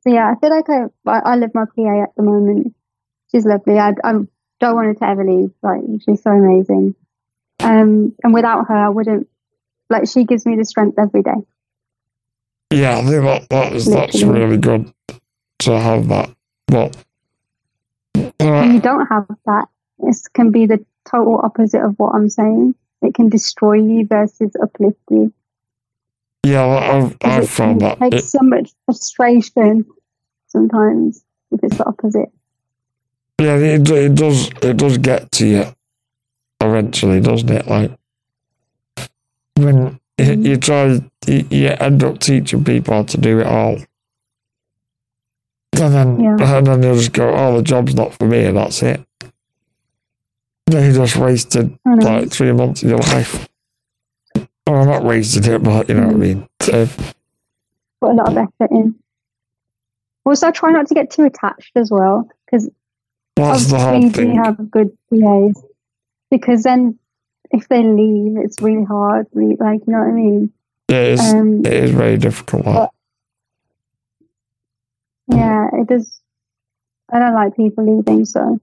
so, yeah, I feel like I I love my P A at the moment. She's lovely. I, I don't want her to ever leave. Like, she's so amazing. Um, and without her, I wouldn't. Like, she gives me the strength every day. Yeah, I think that, that is, that's really good to have that. But uh, you don't have that. It can be the total opposite of what I'm saying. It can destroy you versus uplift you. Yeah, I've, I've found that. It takes so much frustration sometimes if it's the opposite. Yeah, it, it does. It does get to you eventually, doesn't it? Like when. You try, you end up teaching people how to do it all. And then, yeah. and then they'll just go, oh, the job's not for me, and that's it. Then you just wasted like three months of your life. Well, not wasted it, but you know mm. what I mean. So, put a lot of effort in. Also, try not to get too attached as well, because obviously do you have good P As. Because then, if they leave, it's really hard. Like, you know what I mean? Yeah, it is, um, it is very difficult. But, yeah, it does. I don't like people leaving, so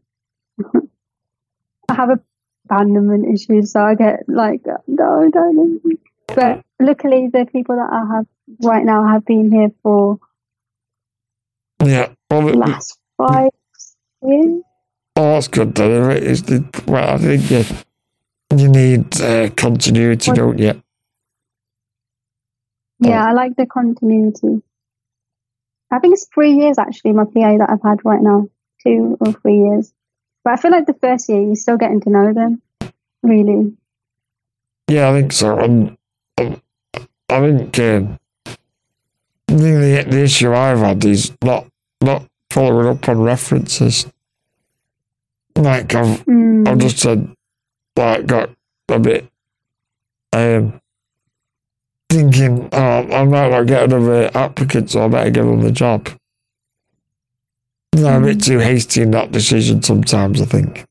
I have abandonment issues. So I get like, no, don't leave. But luckily, the people that I have right now have been here for yeah, well, the last five years. Oh, that's good, though. It's the, well, I think yeah. You need uh, continuity, what? Don't you? Yeah, oh. I like the continuity. I think it's three years, actually, my P A that I've had right now. Two or three years. But I feel like the first year, you're still getting to know them, really. Yeah, I think so. Um, um, I think, um, I think the, the issue I've had is not, not following up on references. Like, I've, mm. I've just said, like, got a bit um, thinking, oh, I might not get another applicant, so I better give them the job. I'm mm. a bit too hasty in that decision sometimes, I think.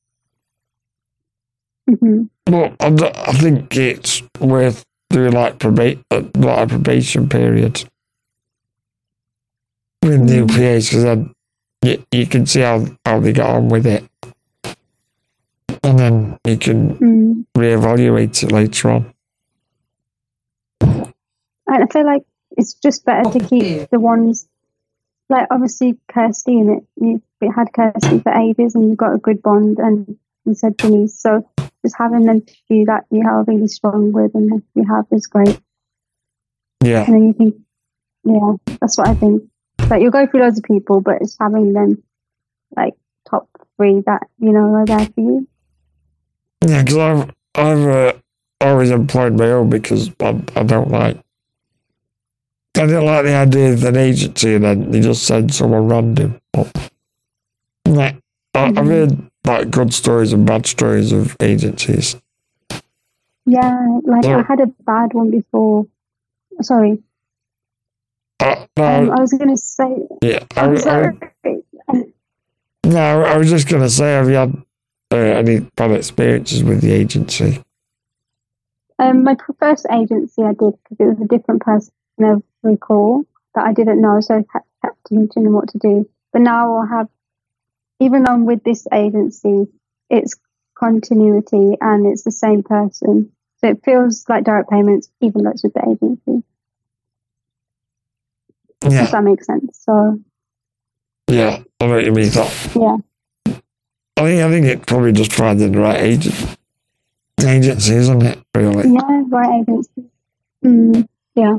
Mm-hmm. But I, d- I think it's worth doing like proba- like a probation period with new P As, because then you, you can see how, how they got on with it. And then you can mm. reevaluate it later on. And I feel like it's just better to keep the ones, like obviously Kirsty in it, you had Kirsty for ages and you got a good bond, and you said Denise, so just having them two that you have really strong with and you have is great. Yeah. And then you think, yeah, that's what I think. Like you'll go through loads of people, but it's having them like top three that you know are there for you. Yeah, because I've I've uh, always employed my own, because I, I don't like I didn't like the idea of an agency and then they just send someone random. But like, I, I've heard like good stories and bad stories of agencies. Yeah, like so, I had a bad one before. Sorry. Uh, no, um, I was gonna say. Yeah, I, I'm sorry. I, I, no, I was just gonna say, have you had uh, any bad experiences with the agency? Um, my first agency I did, because it was a different person every call that I didn't know, so I kept teaching them what to do. But now I have, even on with this agency, it's continuity and it's the same person, so it feels like direct payments, even though it's with the agency. Yeah. If that makes sense. So yeah, I know what you mean. That. Yeah. I think I think it's probably just finding the right agent, agency, isn't it? Really. Yeah, right agency. Mm, yeah.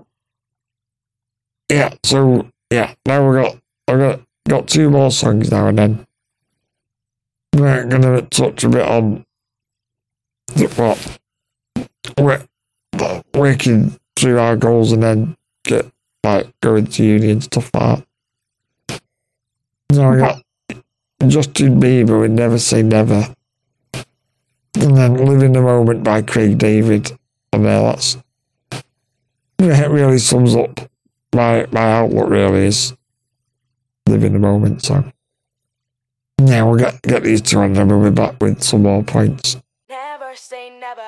Yeah. So yeah, now we got I got got two more songs now, and then we're gonna touch a bit on what we're working through our goals, and then get. Like going to uni and stuff like that. So I got Justin Bieber with Never Say Never. And then Living the Moment by Craig David. And there, that's. It really sums up my, my outlook, really, is Living the Moment. So, yeah, we'll get, get these two on, and then we'll be back with some more points. Never say never.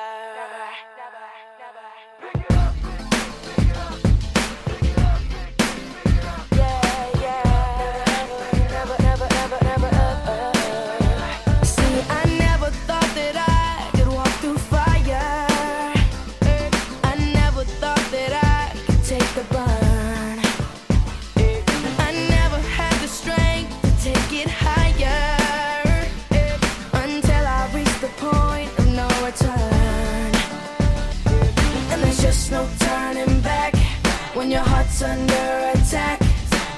Under attack,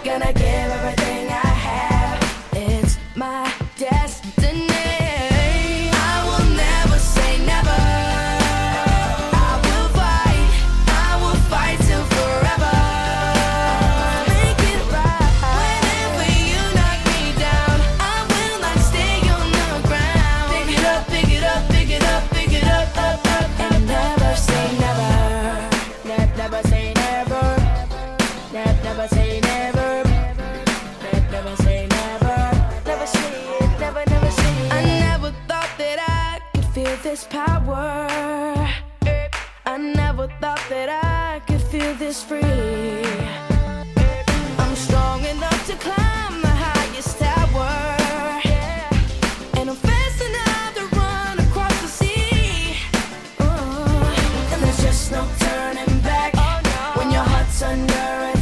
gonna give everything I have, it's my destiny. I will never say never, I will fight, I will fight till forever. I'll make it right, whenever you knock me down, I will not stay on the ground. Pick it up, pick it up, pick it up, pick it up, up, up, and never say never, never, never say never. Never say never, never, never say never, never say it, never, never say it. I never thought that I could feel this power. I never thought that I could feel this free. I'm strong enough to climb the highest tower. And I'm fast enough to run across the sea. Ooh. And there's just no turning back, oh, no. When your heart's under. Never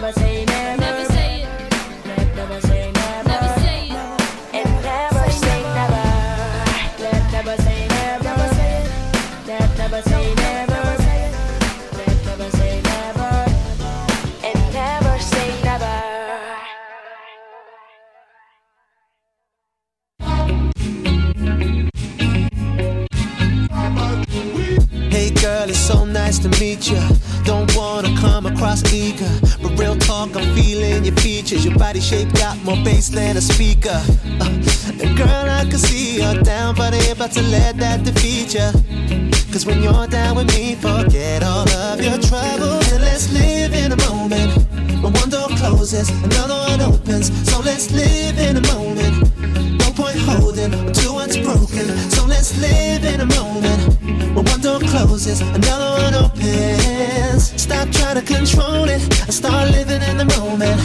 never say never. Never say it. Never, never say never. Never say it. And never say never. Never, never say never. Never say it. Never, never say never. Never, never say never. And never say never. Hey girl, it's so nice to meet you. Don't wanna come across eager, but real talk, I'm feeling your features. Your body shape got more bass than a speaker. Uh, and girl, I can see you're down, but I ain't about to let that defeat ya. Cause when you're down with me, forget all of your troubles. And let's live in the moment. When one door closes, another one opens. So let's live in the moment. No point holding on to what's broken. So let's live in the moment. When one door closes, another one opens. Stop trying to control it and start living in the moment.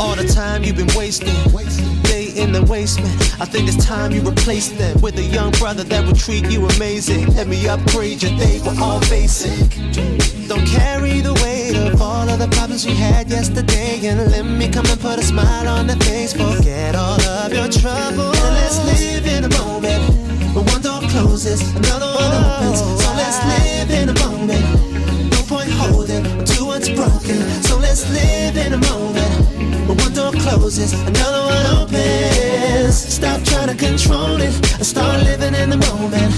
All the time you've been wasting, day in the basement. I think it's time you replace them with a young brother that will treat you amazing. Let me upgrade your day, we're all basic. Don't carry the weight of all of the problems we had yesterday. And let me come and put a smile on the face. Forget all of your troubles. And let's live in the moment. When one door closes, another one opens. So let's live in the moment. No point holding on to what's broken. So let's live in the moment. When one door closes, another one opens. Stop trying to control it and start living in the moment.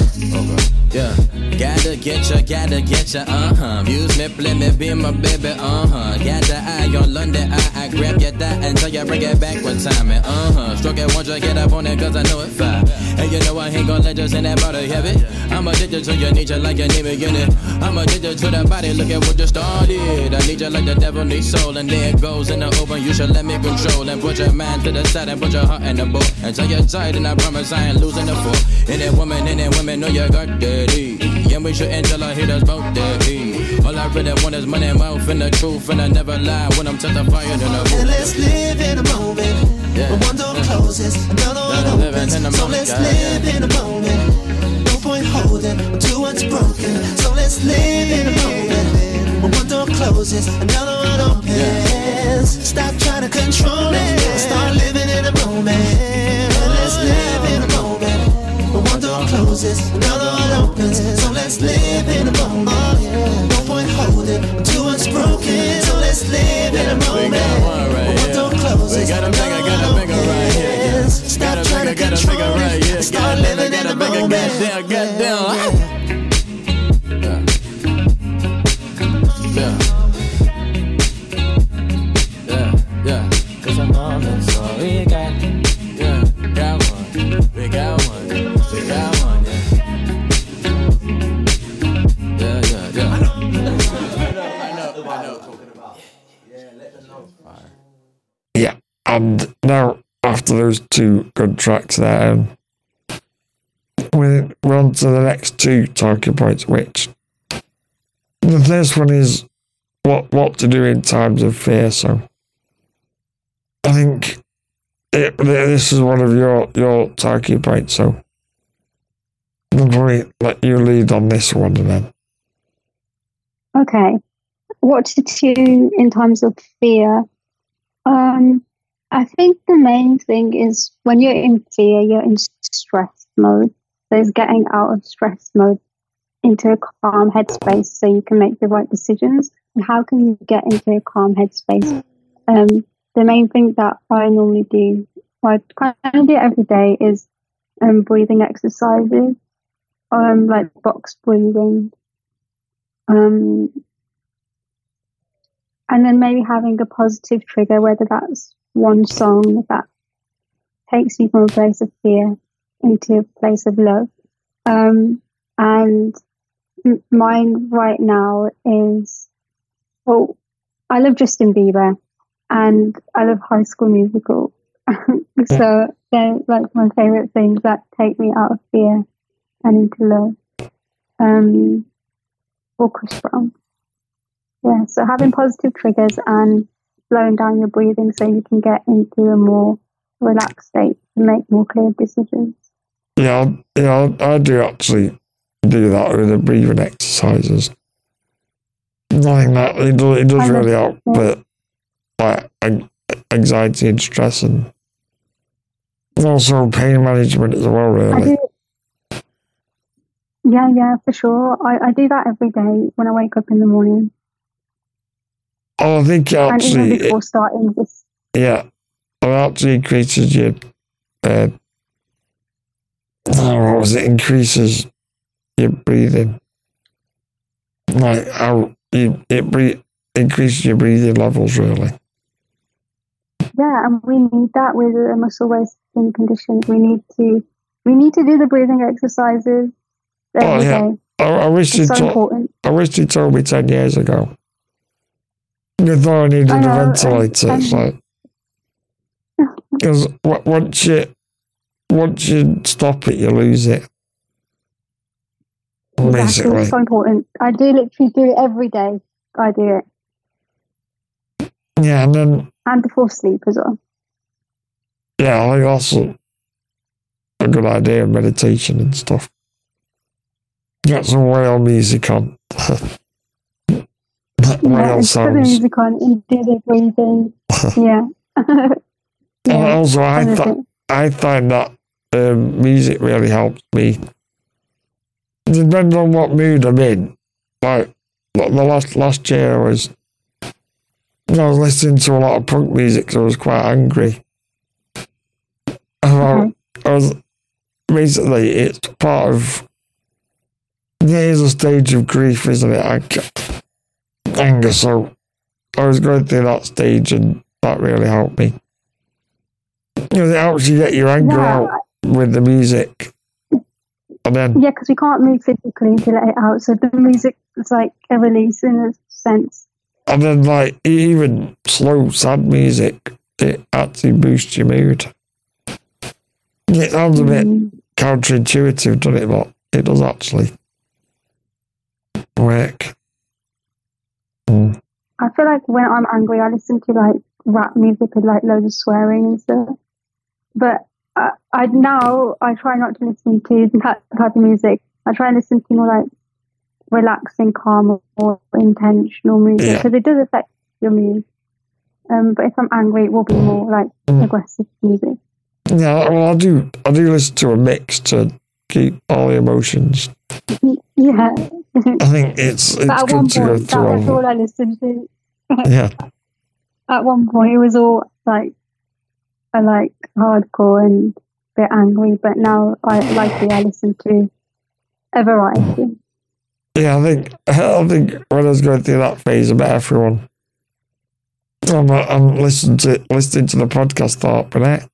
Yeah. Gotta get ya, gotta get ya, uh-huh. Use me, play me, be my baby, uh-huh. Got the eye on London, I, I grab your thigh until you bring it back one time, and uh-huh. Stroke it once, you get up on it, cause I know it's fire. And you know I ain't gon' let just in that body habit. I'm addicted to your nature like your name again it. I'm addicted to that body, look at what you started. I need you like the devil needs soul, and there it goes in the open, you should let me control. And put your mind to the side, and put your heart in the boat. Until you're tight, and I promise I ain't losing the fool. And that woman, and that woman know you got dirty. And we shouldn't tell our haters about that E. All I really want is money, mouth, and the truth. And I never lie when I'm testifying in the moment. And let's live in the moment. Yeah. When one door closes, another one opens. So let's God, live yeah. in the moment. No point holding to what's broken. So let's live in the moment. When one door closes, another one opens. Yeah. Stop trying to control it. Start living in the moment. And let's live in the moment. When one door closes, another one opens. So let's live in the moment. No point holding to what's broken. So let's live in the moment. When one door closes, another one opens. Stop trying to control it. Start living in the moment. Goddamn, goddamn. Yeah. Yeah, yeah. Cause I'm all that's all we got. Yeah, got one. We got one. We got one, yeah. Yeah, yeah, yeah. I know, I know, I know, I know. Talking about. Yeah, let them know. Yeah, and now after those two good tracks there, um, we're on to the next two talking points, which the first one is what what to do in times of fear. So I think it, this is one of your your talking points. So. Let like you lead on this one then. Okay. What to do in times of fear? Um, I think the main thing is when you're in fear, you're in stress mode. So it's getting out of stress mode into a calm headspace so you can make the right decisions. And how can you get into a calm headspace? Um, the main thing that I normally do, I kind of do it every day, is um, breathing exercises. Um, like box breathing, um, and then maybe having a positive trigger, whether that's one song that takes you from a place of fear into a place of love. Um, and m- mine right now is, well, I love Justin Bieber and I love High School Musical. So they're like my favourite things that take me out of fear and into love, um, or Chris Brown. Yeah, so having positive triggers and slowing down your breathing so you can get into a more relaxed state to make more clear decisions. Yeah, I, yeah, I, I do actually do that with the breathing exercises. I think that it, it does really help, but like anxiety and stress, and also pain management as well, really. Do, yeah, yeah, for sure. I, I do that every day when I wake up in the morning. Oh, I think actually, and even before it, starting this. Yeah, it actually increases your. Uh, What was it? Increases your breathing. Like how you, it breathe, increases your breathing levels, really. Yeah, and we need that with a muscle wasting condition. We need to we need to do the breathing exercises. Oh yeah, I, I wish it's so to, important. I wish you told me ten years ago. You thought I needed I know, a ventilator. And, and, like because once you. Once you stop it, you lose it. Basically. Exactly, it's so important. I do literally do it every day. I do it. Yeah, and then... And before sleep as well. Yeah, I think also a good idea of meditation and stuff. Get some whale music on. whale yeah, sounds. Put the music on and do the breathing. yeah. yeah. And also, I, th- th- I find that Um, music really helps me. Depending on what mood I'm in. Like, the last last year I was, I was listening to a lot of punk music, so I was quite angry. And I, I was, basically, it's part of, there's a stage of grief, isn't it? Anger, so I was going through that stage and that really helped me. Because it helps you get your anger yeah. out. With the music, and then yeah, because we can't move physically to let it out, so the music is like a release in a sense. And then, like even slow, sad music, it actually boosts your mood. It sounds a bit mm. counterintuitive, doesn't it? But it does actually work. Mm. I feel like when I'm angry, I listen to like rap music with like loads of swearing and stuff, but. Uh, I now I try not to listen to that type of music. I try and listen to more like relaxing, calm, or, or intentional music because yeah. it does affect your mood. Um, but if I'm angry, it will be more like mm. aggressive music. Yeah, well, I do. I do listen to a mix to keep all the emotions. Yeah, I think it's it's at good one to point, go through. That was all, all I listened to. yeah. At one point, it was all like. I like hardcore and a bit angry, but now I like I listen to a variety. Yeah, I think I think when I was going through that phase about everyone, I'm, I'm listening to listening to the podcast thought, but eh,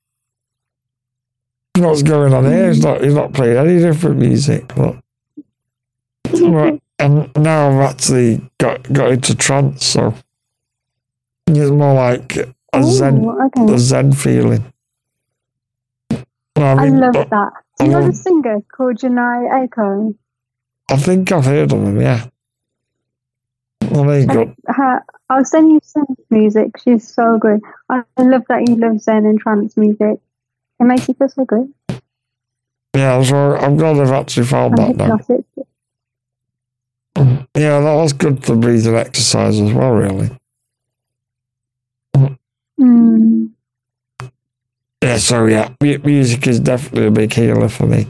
what's going on here? He's not he's not playing any different music, but and now I've actually got got into trance, so it's more like. A zen, Ooh, okay. a zen feeling. I, mean, I love but, that. Do you um, know the singer called Jhené Aiko? I think I've heard of him, yeah. Well, there you go. Her, I'll send you some music. She's so good. I love that you love zen and trance music. It makes you feel so good. Yeah, so I'm glad I've actually found I'm that hypnotic. now. Yeah, that was good for breathing exercise as well, really. Mm. Yeah, so yeah, music is definitely a big healer for me.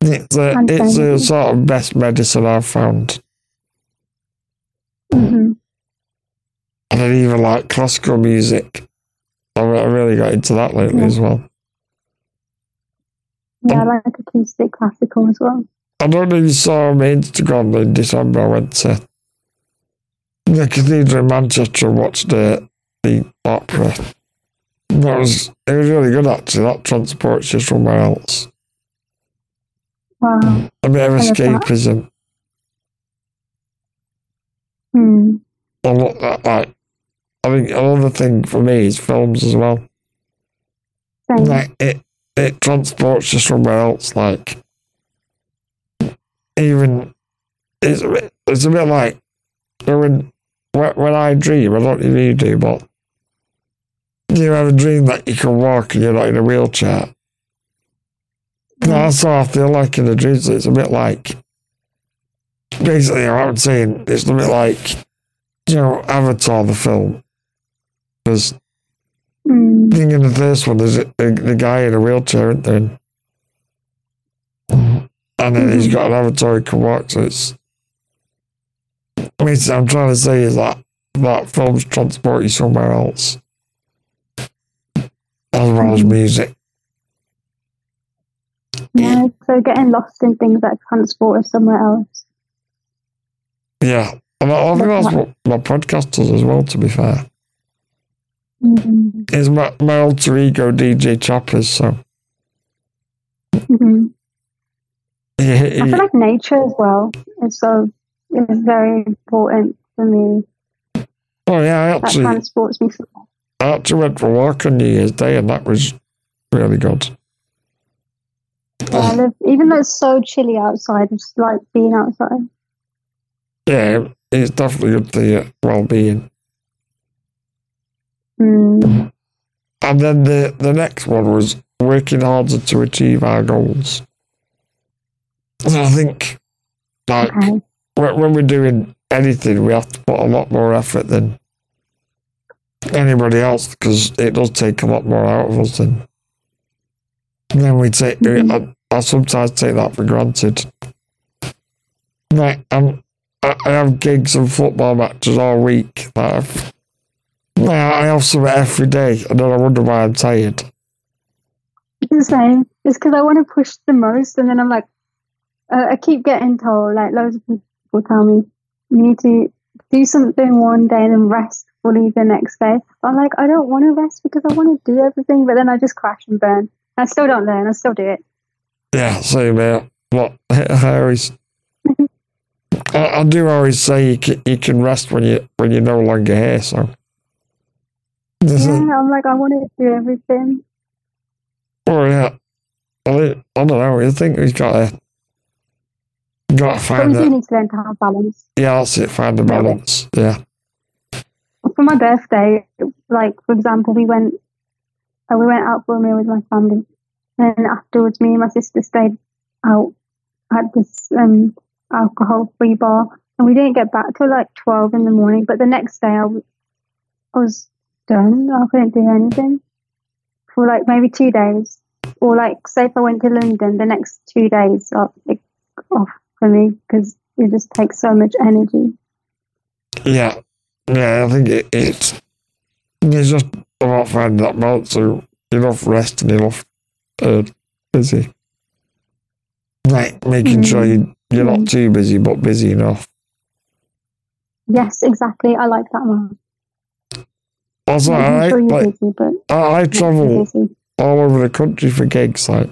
It's a, it's a sort of best medicine I've found. Mm-hmm. And then even like classical music, I really got into that lately yeah. as well. Yeah, I like acoustic classical as well. I don't know if you saw on my Instagram in December. I went to the cathedral in Manchester and watched it. The opera. That was it was really good actually. That transports you somewhere else. Wow. A bit of escapism. Hmm. I look that like I think another thing for me is films as well. Same. Like it it transports you somewhere else, like even it's a bit it's a bit like when when I dream, I don't know if you do, but you have a dream that you can walk and you're not in a wheelchair. Mm. That's how I feel like in the dreams. It's a bit like, basically what I'm saying, it's a bit like, you know, Avatar, the film. Because mm. I think in the first one, there's a, a, the guy in a wheelchair, isn't there? And then mm-hmm. he's got an avatar he can walk, so it's... I mean, I'm trying to say is that that films transport you somewhere else. As well as music. Yeah, so getting lost in things that transport us somewhere else. Yeah. And I think that's what my podcast does as well, to be fair. Mm-hmm. It's my, my alter ego D J Chappers, so... Mm-hmm. I feel like nature as well is so is very important for me. Oh yeah, I actually that transports me. I actually went for a walk on New Year's Day, and that was really good. Yeah, I live, even though it's so chilly outside, it's like being outside. Yeah, it's definitely good for your well-being. Mm. And then the the next one was working harder to achieve our goals. And I think, like, okay. when we're doing anything, we have to put a lot more effort than anybody else, because it does take a lot more out of us than, than we take. Mm-hmm. I, I sometimes take that for granted. Like, I'm, I, I have gigs and football matches all week. Like, I've, like, I have some every day, and then I wonder why I'm tired. It's the same. It's because I want to push the most, and then I'm like, I keep getting told, like, loads of people tell me, you need to do something one day and then rest fully the next day. But I'm like, I don't want to rest because I want to do everything, but then I just crash and burn. I still don't learn, I still do it. Yeah, same here. What I always, I, I do always say you can, you can rest when, you, when you're no longer here, so. Does yeah, it, I'm like, I want to do everything. Oh, yeah. I, I don't know, I think we've got a Got to find it. Need to learn to have balance. Yeah, that's it. Find the balance. Yeah. For my birthday, like for example, we went, uh, we went out for a meal with my family, and then afterwards, me and my sister stayed out at this um, alcohol-free bar, and we didn't get back till like twelve in the morning. But the next day, I, w- I was done. I couldn't do anything for like maybe two days, or like say if I went to London, the next two days I like, off. For me, because it just takes so much energy. Yeah, yeah, I think it, it's it's just about finding that balance. So enough rest and enough uh, busy, like making mm-hmm. sure you, you're mm-hmm. not too busy but busy enough. Yes, exactly. I like that one. Also, I, sure like, busy, I I travel all over the country for gigs, like.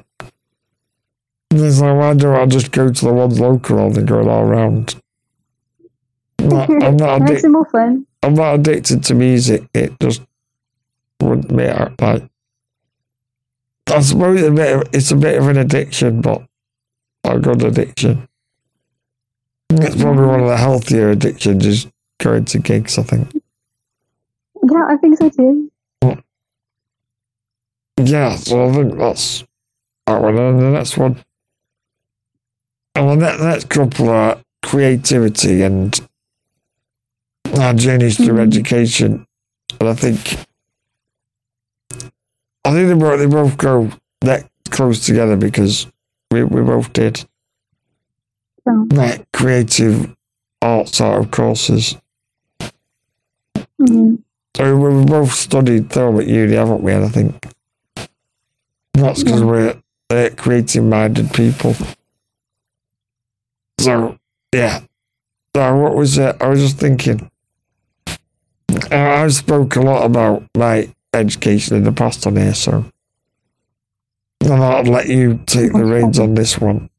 It's like, why do I just go to the ones local rather than going all around? I'm not, I'm not addic- more fun. I'm not addicted to music. It just wouldn't make it like. I suppose it's a bit of, it's a bit of an addiction, but a good addiction. It's probably one of the healthier addictions, is going to gigs, I think. Yeah, I think so too. Yeah, so I think that's that one. And the next one. And the next couple are creativity and our journeys mm-hmm. through education. And I think I think they both, they both go that close together, because we, we both did oh. like creative arts sort of courses. Mm-hmm. So we both studied film at uni, haven't we? And I think that's because yeah. we're uh, creative-minded people. So, yeah. So, what was it? I was just thinking. I, I spoke a lot about my education in the past on here, so I thought I'd let you take the reins on this one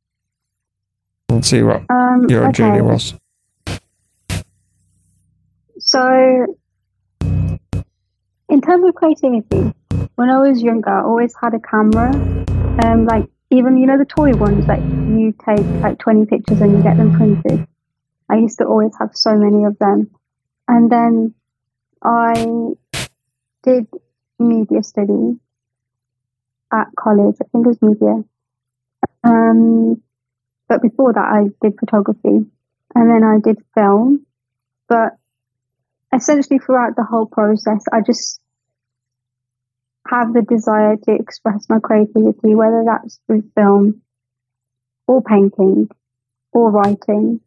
and see what um, your okay. journey was. So, in terms of creativity, when I was younger, I always had a camera. Um, like, even, you know, the toy ones, like, you take, like, twenty pictures and you get them printed. I used to always have so many of them. And then I did media studies at college. I think it was media. Um, but before that, I did photography, and then I did film. But essentially, throughout the whole process, I just have the desire to express my creativity, whether that's through film or painting or writing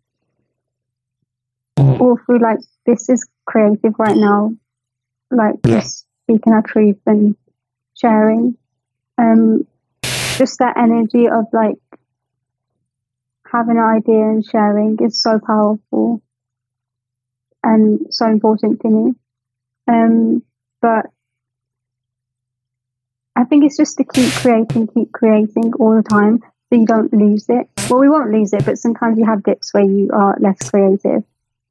or through, like, this is creative right now, like yeah. just speaking our truth and sharing. Um, just that energy of, like, having an idea and sharing is so powerful and so important to me. Um, but I think it's just to keep creating, keep creating all the time so you don't lose it. Well, we won't lose it, but sometimes you have dips where you are less creative.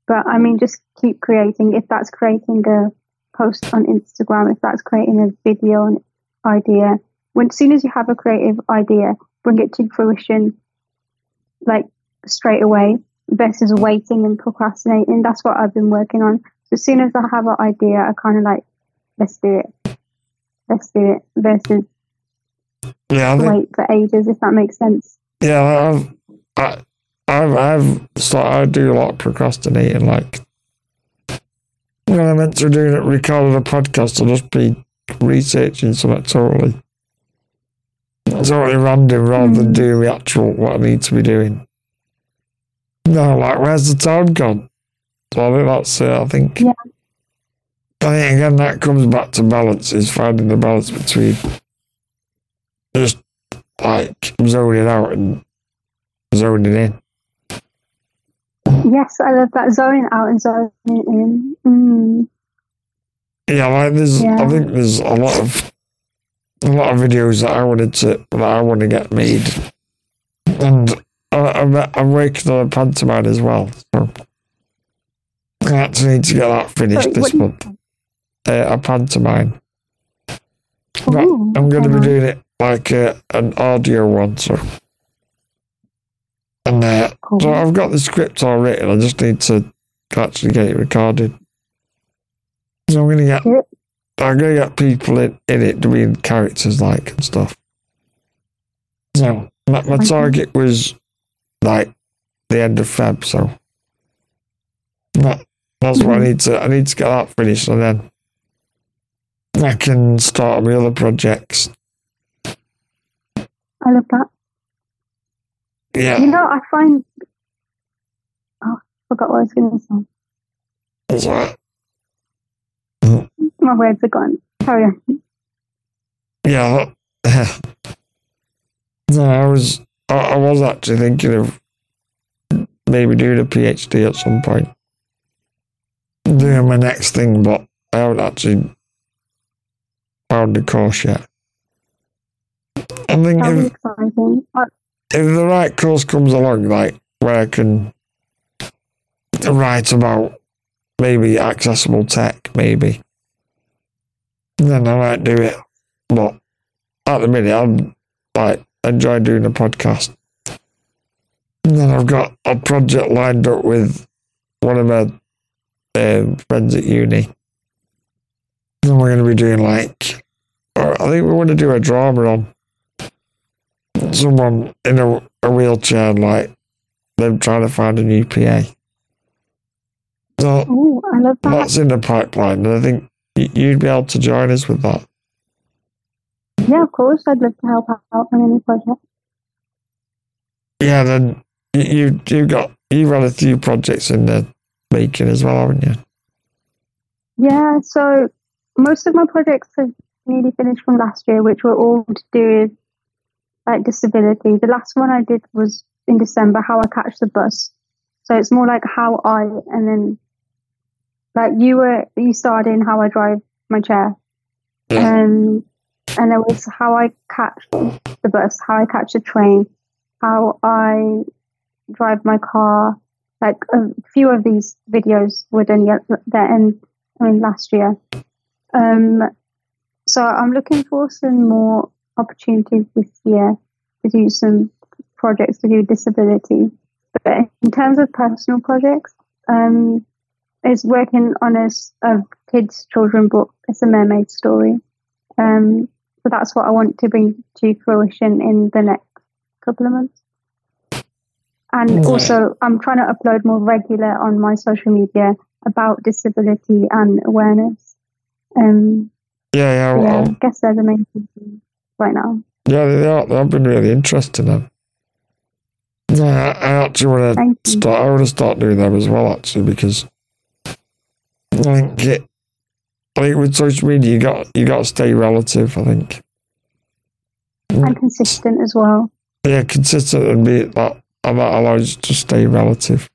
But, I mean, just keep creating. If that's creating a post on Instagram, if that's creating a video and idea, when, as soon as you have a creative idea, bring it to fruition, like, straight away versus waiting and procrastinating. That's what I've been working on. So as soon as I have an idea, I kind of like, let's do it. Let's do it versus yeah, I think, wait for ages, if that makes sense. Yeah, I've, I, I've, I've started, I do a lot of procrastinating. Like, when I meant to do it, recording a podcast, I'll just be researching something totally, totally random rather mm. than doing the actual what I need to be doing. No, like, where's the time gone? So I think that's it. I think. Yeah. I think, again, that comes back to balance, is finding the balance between just, like, zoning out and zoning in. Yes, I love that. Zoning out and zoning in. Mm. Yeah, like, there's, yeah. I think there's a lot of a lot of videos that I wanted to, that I want to get made. And I, I'm, I'm working on a pantomime as well, so I actually need to get that finished Sorry, this month. Uh, a pantomime. Ooh, but I'm going to be doing it like uh, an audio one, so. And uh, cool. So I've got the script all written. I just need to actually get it recorded. So I'm going to get, yep. I'm going to get people in, in it doing characters like and stuff. So my, my target was like the end of Feb, so that, that's mm-hmm. what I need to. I need to get that finished, and then I can start on my other projects. I love that. Yeah. You know, I find. Oh, I forgot what I was going to say. That's right. My words are gone. Carry on. Yeah. No, I was. I, I was actually thinking of maybe doing a PhD at some point. Doing my next thing, but I haven't actually found the course yet. I think if, if the right course comes along, like where I can write about maybe accessible tech, maybe, then I might do it. But at the minute, I'm like enjoy doing the podcast. And then I've got a project lined up with one of my Um, friends at uni. Then we're going to be doing like, I think we want to do a drama on someone in a, a wheelchair, and like them trying to find a new P A. So Ooh, I love that. That's in the pipeline, and I think you'd be able to join us with that. Yeah, of course, I'd love to help out on any project. Yeah, then you you've got you've had a few projects in there. Making as well, haven't you? Yeah, so most of my projects have nearly finished from last year, which were all to do with like disability. The last one I did was in December, How I Catch the Bus. So it's more like how I, and then like you were, you started in How I Drive My Chair. Yeah. Um, and there was How I Catch the Bus, How I Catch the Train, How I Drive My Car. Like a few of these videos were done yet there in I mean, last year. Um, so I'm looking for some more opportunities this year to do some projects to do with disability. But in terms of personal projects, um, it's working on a, a kids' children book. It's a mermaid story. Um, so that's what I want to bring to fruition in the next couple of months. And mm-hmm. also, I'm trying to upload more regular on my social media about disability and awareness. Um, yeah, yeah. Well, yeah I guess they're the main things right now. Yeah, they are. I've been really interested in them. Yeah, I, I actually want to start. I want to start doing them as well, actually, because I think it. I think with social media, you got you got to stay relative. I think and consistent as well. Yeah, consistent and be that. And that allows you to stay relative.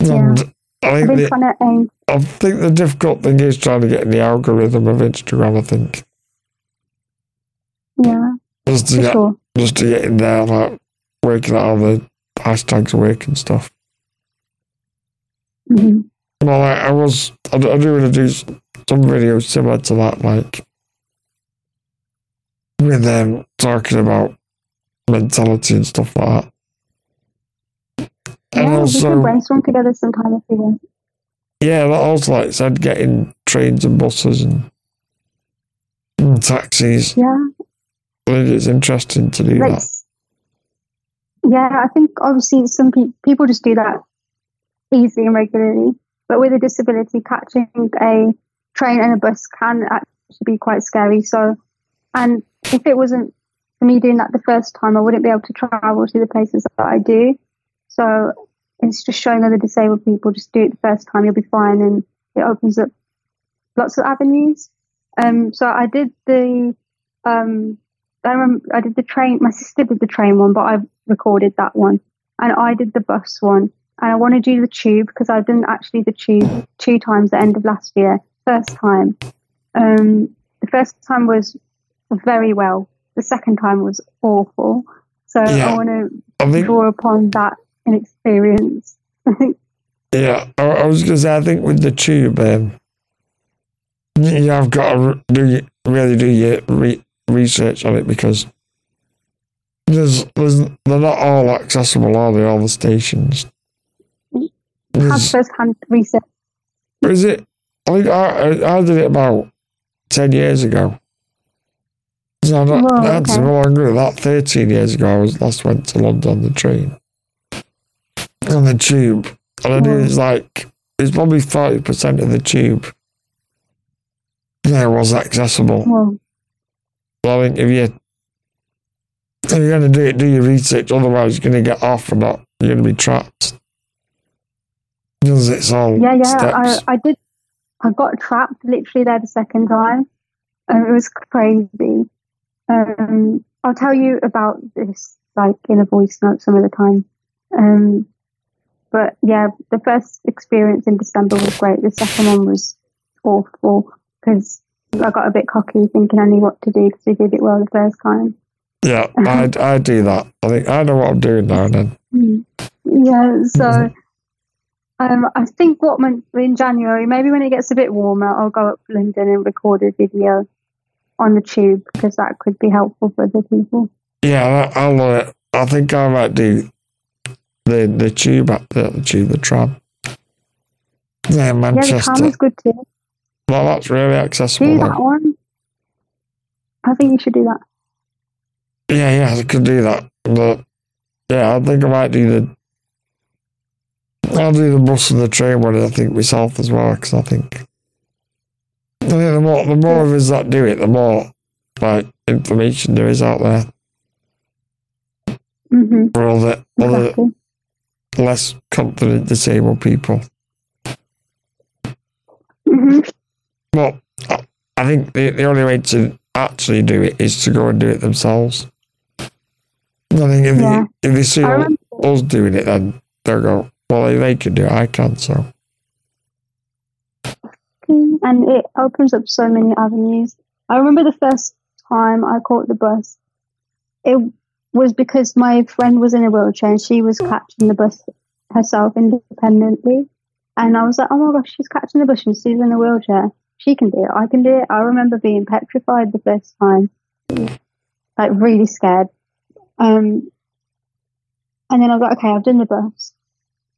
Yeah. And I think, the, to, um, I think the difficult thing is trying to get in the algorithm of Instagram, I think. Yeah. Just to, get, sure. just to get in there, like, working out how the hashtags work and stuff. Mm-hmm. Well, like, I was, I, I do want to do some videos similar to that, like, with them um, talking about mentality and stuff like that. And yeah, also, we can brainstorm together sometime if you want. Yeah, that also, like I said, getting trains and buses and, and taxis. Yeah. I think it's interesting to do like, that. Yeah, I think obviously some pe- people just do that easily and regularly, but with a disability, catching a train and a bus can actually be quite scary. So, and if it wasn't for me doing that the first time, I wouldn't be able to travel to the places that I do. So it's just showing other disabled people, just do it the first time, you'll be fine, and it opens up lots of avenues. Um, so I did the, um, I remember I did the train. My sister did the train one, but I recorded that one, and I did the bus one, and I want to do the tube because I've done actually the tube two times at the end of last year. First time, um, the first time was very well. The second time was awful. So yeah. I want to I think, draw upon that in experience. yeah, I, I was going to say, I think with the tube, um, you have got to do, really do your re- research on it because there's, there's, they're not all accessible, are they, all the stations? Have first-hand research. Is it? I think I, I did it about ten years ago. So that, Whoa, that's okay. no longer that thirteen years ago I was last went to London on the train on the tube and I knew it was like it was probably forty percent of the tube there was accessible. Whoa. So I think if, you, if you're going to do it, do your research, otherwise you're going to get off and not, you're going to be trapped because it's all yeah yeah steps. I, I did I got trapped literally there the second time and it was crazy. Um, I'll tell you about this like in a voice note some of the time. Um, but yeah, the first experience in December was great. The second one was awful because I got a bit cocky thinking I knew what to do because we did it well the first time. Yeah, I, I do that. I think I know what I'm doing now then. Yeah, so um, I think what my, in January, maybe when it gets a bit warmer, I'll go up to London and record a video on the tube because that could be helpful for other people. Yeah, I, I love it. I think I might do the the tube up there, the tube, the tram. Yeah, Manchester. Yeah, the tram is good too. Well, that's really accessible. Do that then. One. I think you should do that. Yeah, yeah, I could do that. But yeah, I think I might do the. I'll do the bus and the train one. I think myself as well because I think. I think the more, the more of us that do it, the more like information there is out there. Mm-hmm. For all the, all exactly. the less confident disabled people. Mm-hmm. Well, I think the, the only way to actually do it is to go and do it themselves. I think if, yeah. they, if they see all, us doing it, then they'll go, well, they, they can do it, I can't, so. And it opens up so many avenues. I remember the first time I caught the bus, it was because my friend was in a wheelchair and she was catching the bus herself independently. And I was like, oh my gosh, she's catching the bus and she's in a wheelchair. She can do it. I can do it. I remember being petrified the first time, like really scared. Um, and then I was like, okay, I've done the bus.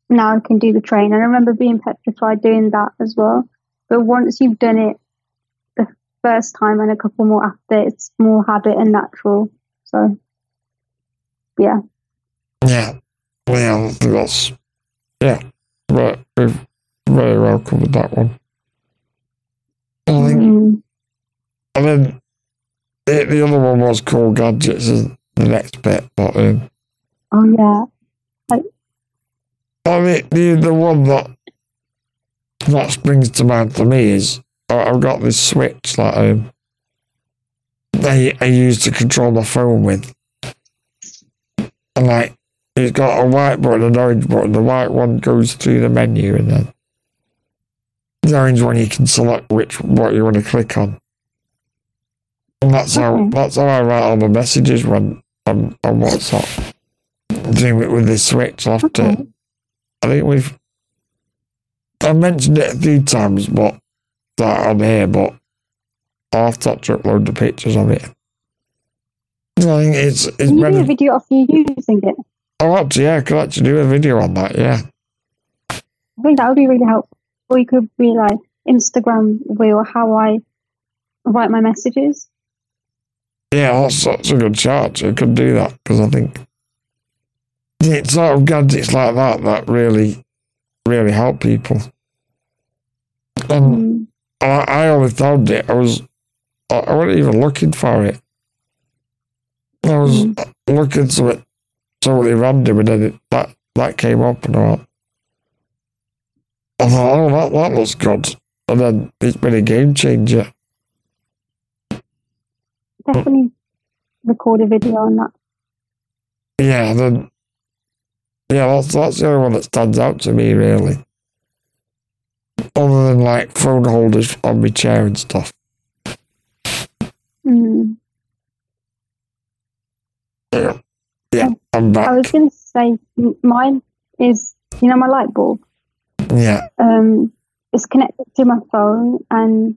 Now I can do the train. And I remember being petrified doing that as well. But once you've done it the first time and a couple more after. It's more habit and natural. So, yeah. Yeah. Well, that's, yeah. Right. We've very well covered that one. I think, mm. I mean, the, the other one was called gadgets is the next bit, but um, oh, yeah. Like, I mean, the, the one that that springs to mind for me is I've got this switch that um, I, I use to control my phone with. And, like, it's got a white button and an orange button. The white one goes through the menu, and then the orange one you can select which what you want to click on. And that's okay. how that's how I write all my messages when on, on WhatsApp. Doing it with this switch. I'll have okay. to, I think we've I mentioned it a few times, but that on here, but I'll have to upload the pictures of it. I think it's it's Can you better. Do a video of you using it? Oh, actually, yeah, I could actually do a video on that. Yeah, I think that would be really helpful. Or you could be like Instagram wheel how I write my messages. Yeah, that's such a good chart. I could do that because I think it's sort of gadgets like that that really, really help people. And mm. I, I always found it. I was, I, I wasn't even looking for it. I was mm. looking for it totally random, and then it, that that came up, and I, I thought, oh, that that looks good. And then it's been a game changer. Definitely record a video on that. Yeah, then, yeah, that's that's the only one that stands out to me, really. Other than, like, phone holders on my chair and stuff. Mm. Yeah. yeah, I'm back. I was going to say, mine is, you know, my light bulb. Yeah. Um, it's connected to my phone, and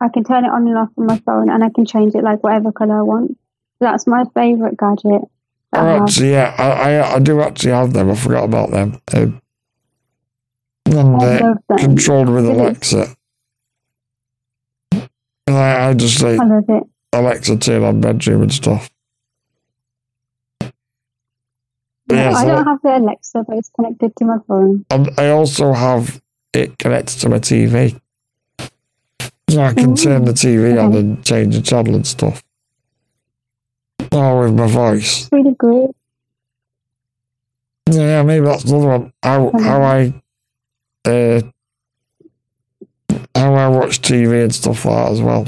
I can turn it on and off on my phone, and I can change it, like, whatever colour I want. So that's my favourite gadget. Oh, actually, yeah, I, I I do actually have them. I forgot about them. Um, and uh, controlled with Alexa. And I, I just say, I Alexa, turn on bedroom and stuff. Yeah, no, so I don't have the Alexa, but it's connected to my phone. And I also have it connected to my T V. So I can mm-hmm. turn the T V okay. on and change the channel and stuff. Oh, with my voice. That's really good. Yeah, maybe that's another one. How, okay. how I... Uh, how I watch T V and stuff like that as well.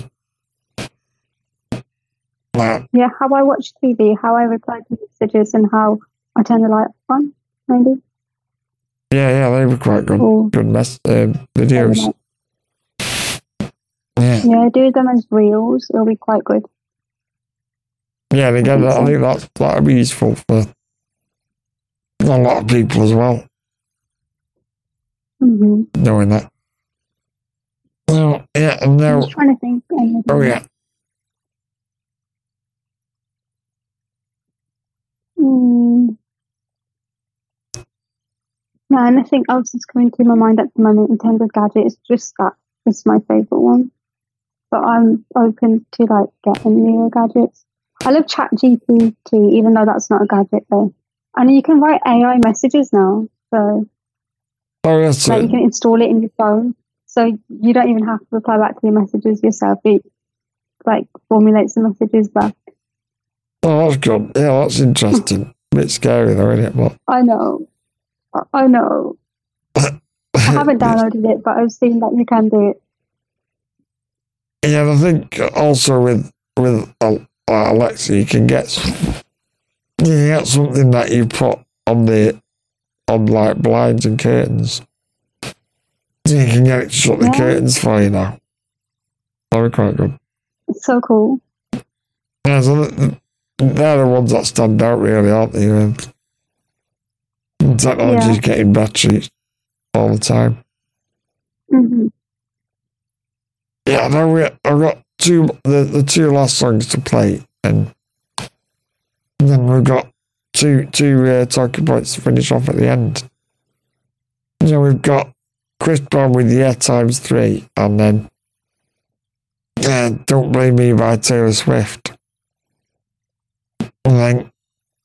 Like, yeah, how I watch T V, how I reply to messages, and how I turn the light on, maybe. Yeah, yeah, they were quite good, cool. good mess, um, videos. Yeah. yeah, do them as reels, it'll be quite good. Yeah, and again, I think, I think that's, that'll be useful for a lot of people as well. Mm-hmm. Knowing that. Oh, yeah, and now. I was trying to think. Oh, yeah. Mm. No, and I think else that's coming to my mind at the moment in terms of gadgets, just that is my favourite one. But I'm open to, like, getting newer gadgets. I love Chat G P T, even though that's not a gadget, though. And you can write A I messages now, so. Oh, yes, like you can install it in your phone, so you don't even have to reply back to your messages yourself. It like formulates the messages back. Oh, that's good. Yeah, that's interesting. A bit scary though, isn't it? But I know, I know. I haven't downloaded it, but I've seen that you can do it. Yeah, I think also with with Alexa, you can get you can get something that you put on the. On like blinds and curtains, you can get it to shut yeah. the curtains for you now. That would be quite good. It's so cool. Yeah, so they're the ones that stand out, really, aren't they? And technology's yeah. getting better all the time. Mm-hmm. Yeah, now we I've got two the, the two last songs to play, and then we've got. Two two uh, talking points to finish off at the end. So we've got Chris Brown with Yeah times three, and then uh, Don't Blame Me by Taylor Swift. And like,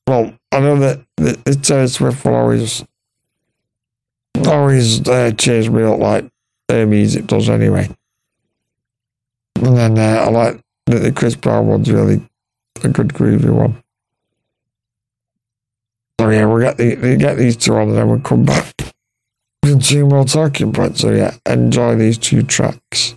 well, I know that the, the Taylor Swift will always, always uh, cheers me up like their music does anyway. And then uh, I like that the Chris Brown one's really a good groovy one. So yeah, we'll get, the, we'll get these two on and then we'll come back with two more talking points. So yeah, enjoy these two tracks.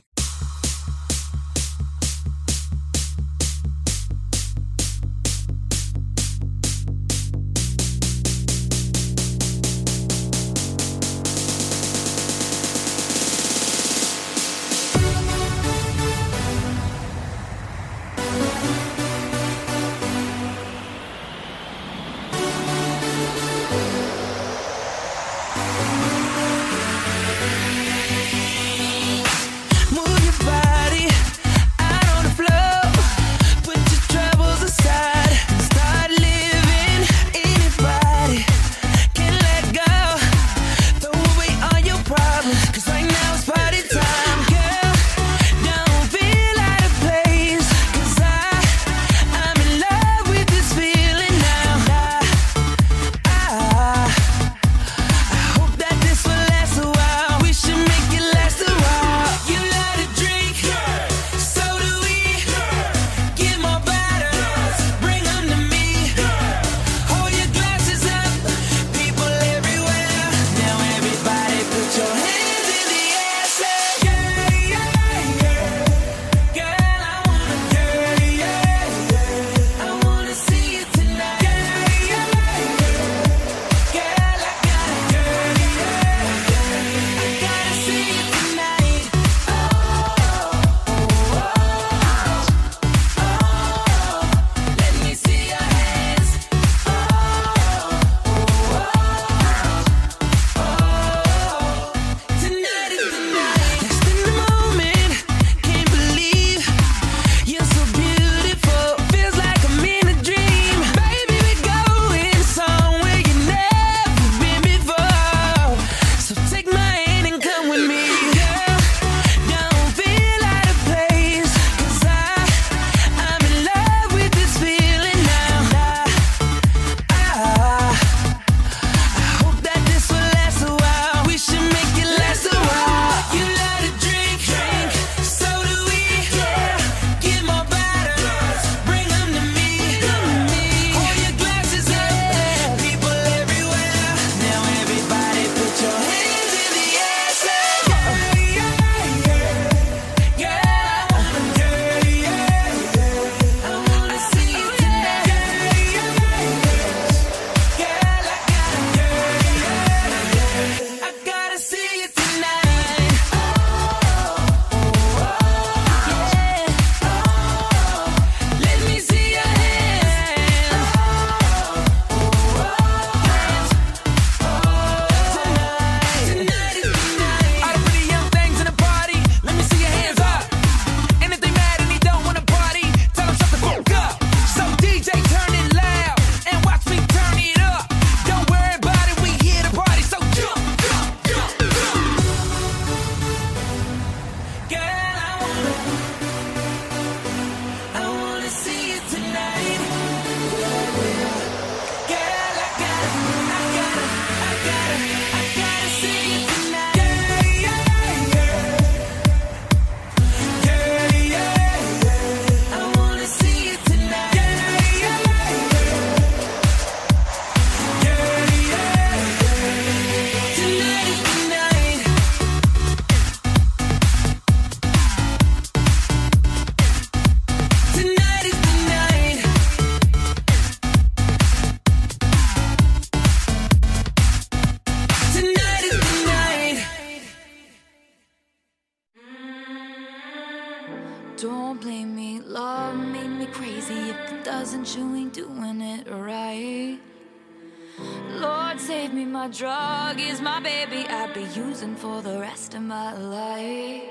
Drug is my baby, I'll be using for the rest of my life.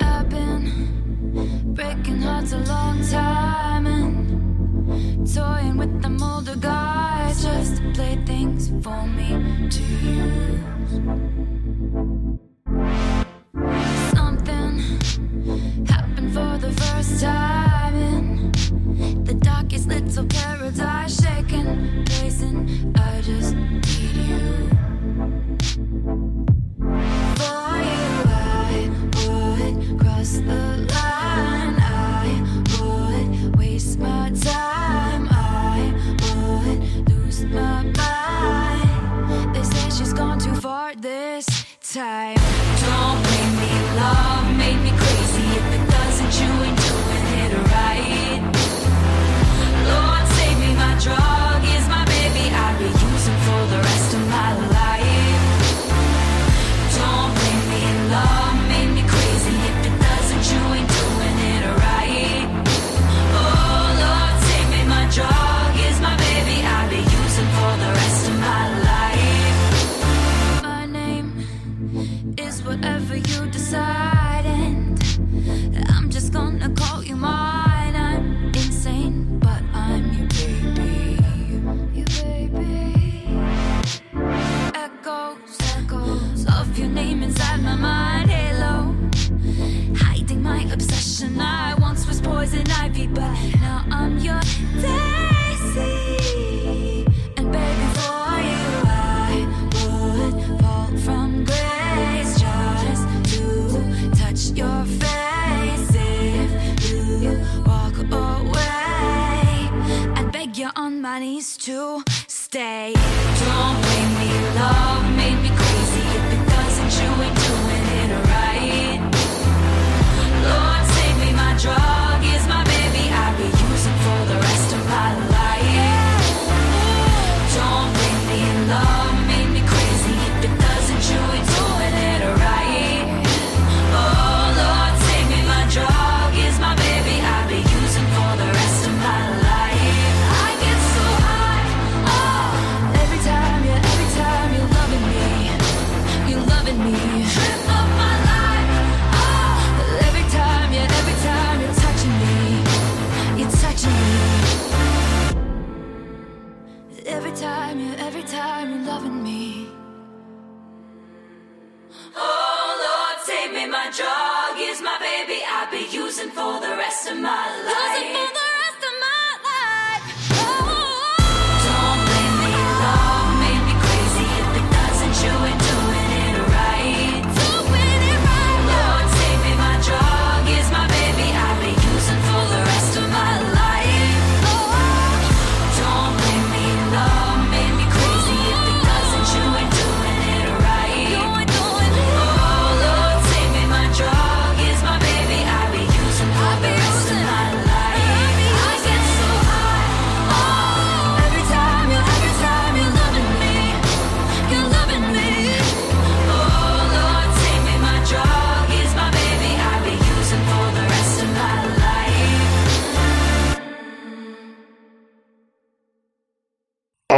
I've been breaking hearts a long time and toying with them older guys just to play things for me to use. Something This little paradise shaking, blazing, I just need you. For you I would cross the line, I would waste my time, I would lose my mind. They say she's gone too far this time. Don't blame me, love made me crazy. If it doesn't, you ain't doing it right. Lord, save me, my drug is my baby. I'll be using for the rest of my life. Don't blame me, love made me crazy. If it doesn't, you ain't doing it right. Oh, Lord, save me, my drug is my baby. I'll be using for the rest of my life. My name is whatever you decide, and I'm just gonna call you mine. Your name inside my mind, halo, hiding my obsession. I once was poison ivy, but now I'm your daisy. And baby, for you I would fall from grace, just to touch your face. If you walk away, I'd beg you on my knees to stay. Don't blame me, love made me crazy. If it you ain't doing it right. Lord, save me, my drug is my baby. I'll be using for the rest of my life. Don't bring me in love, made me crazy. If it doesn't, you ain't doing it right. Oh, Lord, save me, my drug is my baby. I'll be using for the rest of my life. I get so high, oh, every time, yeah, every time you're loving me. You're loving me. Trip of my life. Oh, every time, yeah, every time you're touching me. You're touching me. Every time, yeah, every time you're loving me. Oh, Lord, save me. My drug is my baby. I'll be using for the rest of my life. Using for the rest of my life. Oh, don't blame me. Love made me crazy. If it doesn't, you ain't doing it.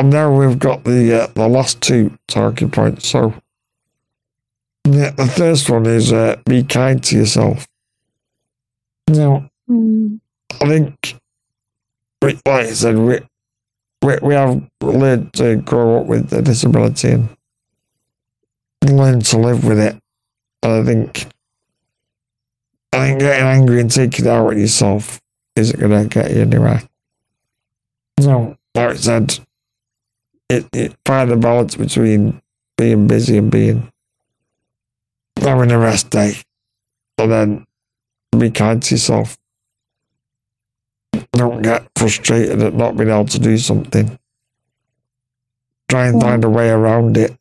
And now we've got the uh, the last two talking points. So yeah, the first one is uh, be kind to yourself. Now, mm. I think, like I said, we we, we have learned to grow up with a disability and learn to live with it. And I think, I think getting angry and taking it out on yourself isn't going to get you anywhere. So, like I said, It, it find the balance between being busy and being having a rest day, and then be kind to yourself. Don't get frustrated at not being able to do something. Try and yeah. find a way around it.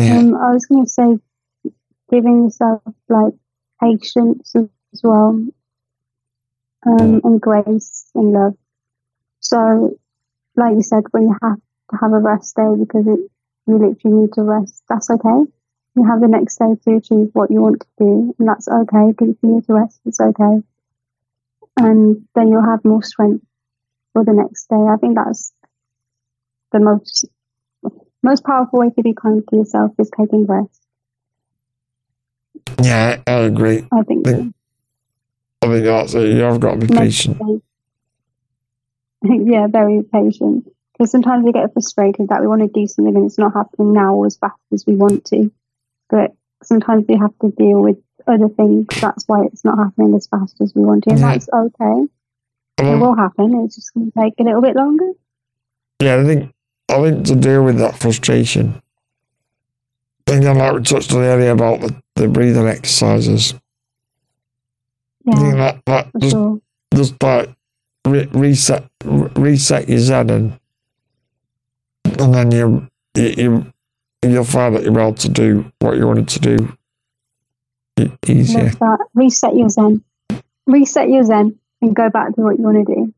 Yeah. Um, I was going to say, giving yourself like patience as well, um, yeah. and grace and love. So, like you said, when you have to have a rest day because it, you literally need to rest, that's okay. You have the next day to achieve what you want to do, and that's okay, because if you need to rest, it's okay. And then you'll have more strength for the next day. I think that's the most most powerful way to be kind to yourself, is taking rest. Yeah, I agree. I think I think, I think that's it. You have got to be patient. Yeah, very patient. Because sometimes we get frustrated that we want to do something and it's not happening now or as fast as we want to. But sometimes we have to deal with other things. That's why it's not happening as fast as we want to. And that's okay. It will happen. It's just going to take a little bit longer. Yeah, I think I think to deal with that frustration. I think I like touched on earlier about the, the breathing exercises. Yeah, I think that, that just, sure. just like re- reset, re- reset your zen, and and then you you. you you'll find that you're able to do what you wanted to do easier. Love that. Reset your zen. Reset your zen and go back to what you want to do.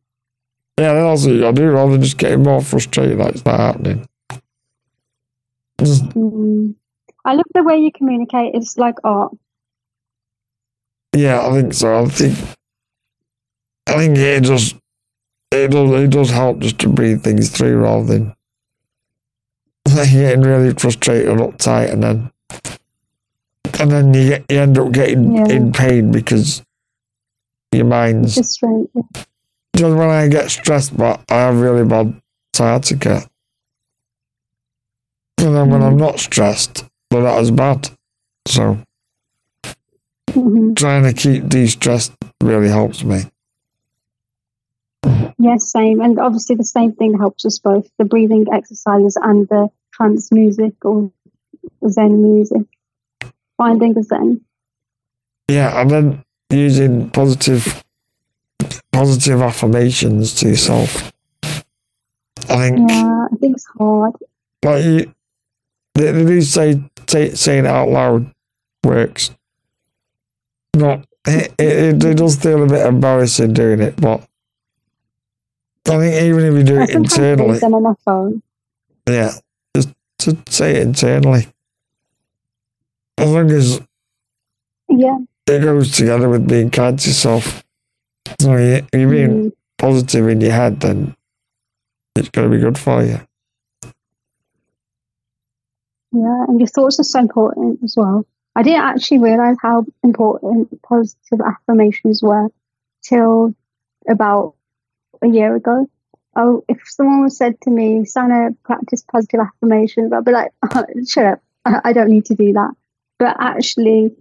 Yeah, that's what I do, rather than just getting more frustrated that it's not happening. Mm. I love the way you communicate. It's like art. Yeah, I think so. I think I think it just it does, it does help just to breathe things through rather than getting really frustrated and uptight, and then and then you, get, you end up getting yeah. in pain because your mind's just when I get stressed, but I have really bad sciatica, and then when mm-hmm. I'm not stressed, they're not as bad. So mm-hmm. trying to keep de-stressed really helps me. Yes, same. And obviously the same thing helps us both, the breathing exercises and the trance music or zen music. Finding the zen. Yeah, and then using positive positive affirmations to yourself. I think... Yeah, I think it's hard. Like, you, they, they do say, say saying it out loud works. Not, it, it, it does feel a bit embarrassing doing it, but I think even if you do I it internally, them on my phone. yeah, just to say it internally, as long as yeah, it goes together with being kind to yourself. So you, you're being mm. positive in your head, then it's going to be good for you. Yeah, and your thoughts are so important as well. I didn't actually realise how important positive affirmations were till about a year ago. Oh, if someone said to me, Sanah, practice positive affirmations, I'd be like, oh, shut up, I don't need to do that. But actually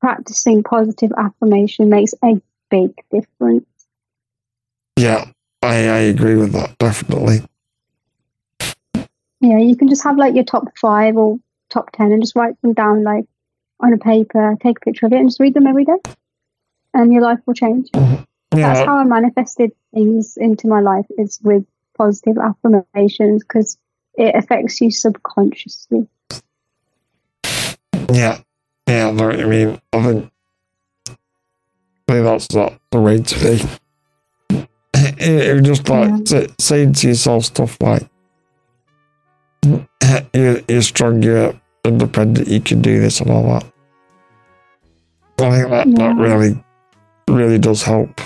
practicing positive affirmation makes a big difference. Yeah, I, I agree with that, definitely. Yeah, you can just have like your top five or top ten and just write them down like on a paper, take a picture of it and just read them every day, and your life will change. Mm-hmm. Yeah. That's how I manifested things into my life, is with positive affirmations, because it affects you subconsciously. Yeah, yeah, I know what you mean. I think, I think that's not the way to be. It, it just like yeah. saying to yourself stuff like, you're, you're strong, you're independent, you can do this and all that. I think that, yeah. that really, really does help.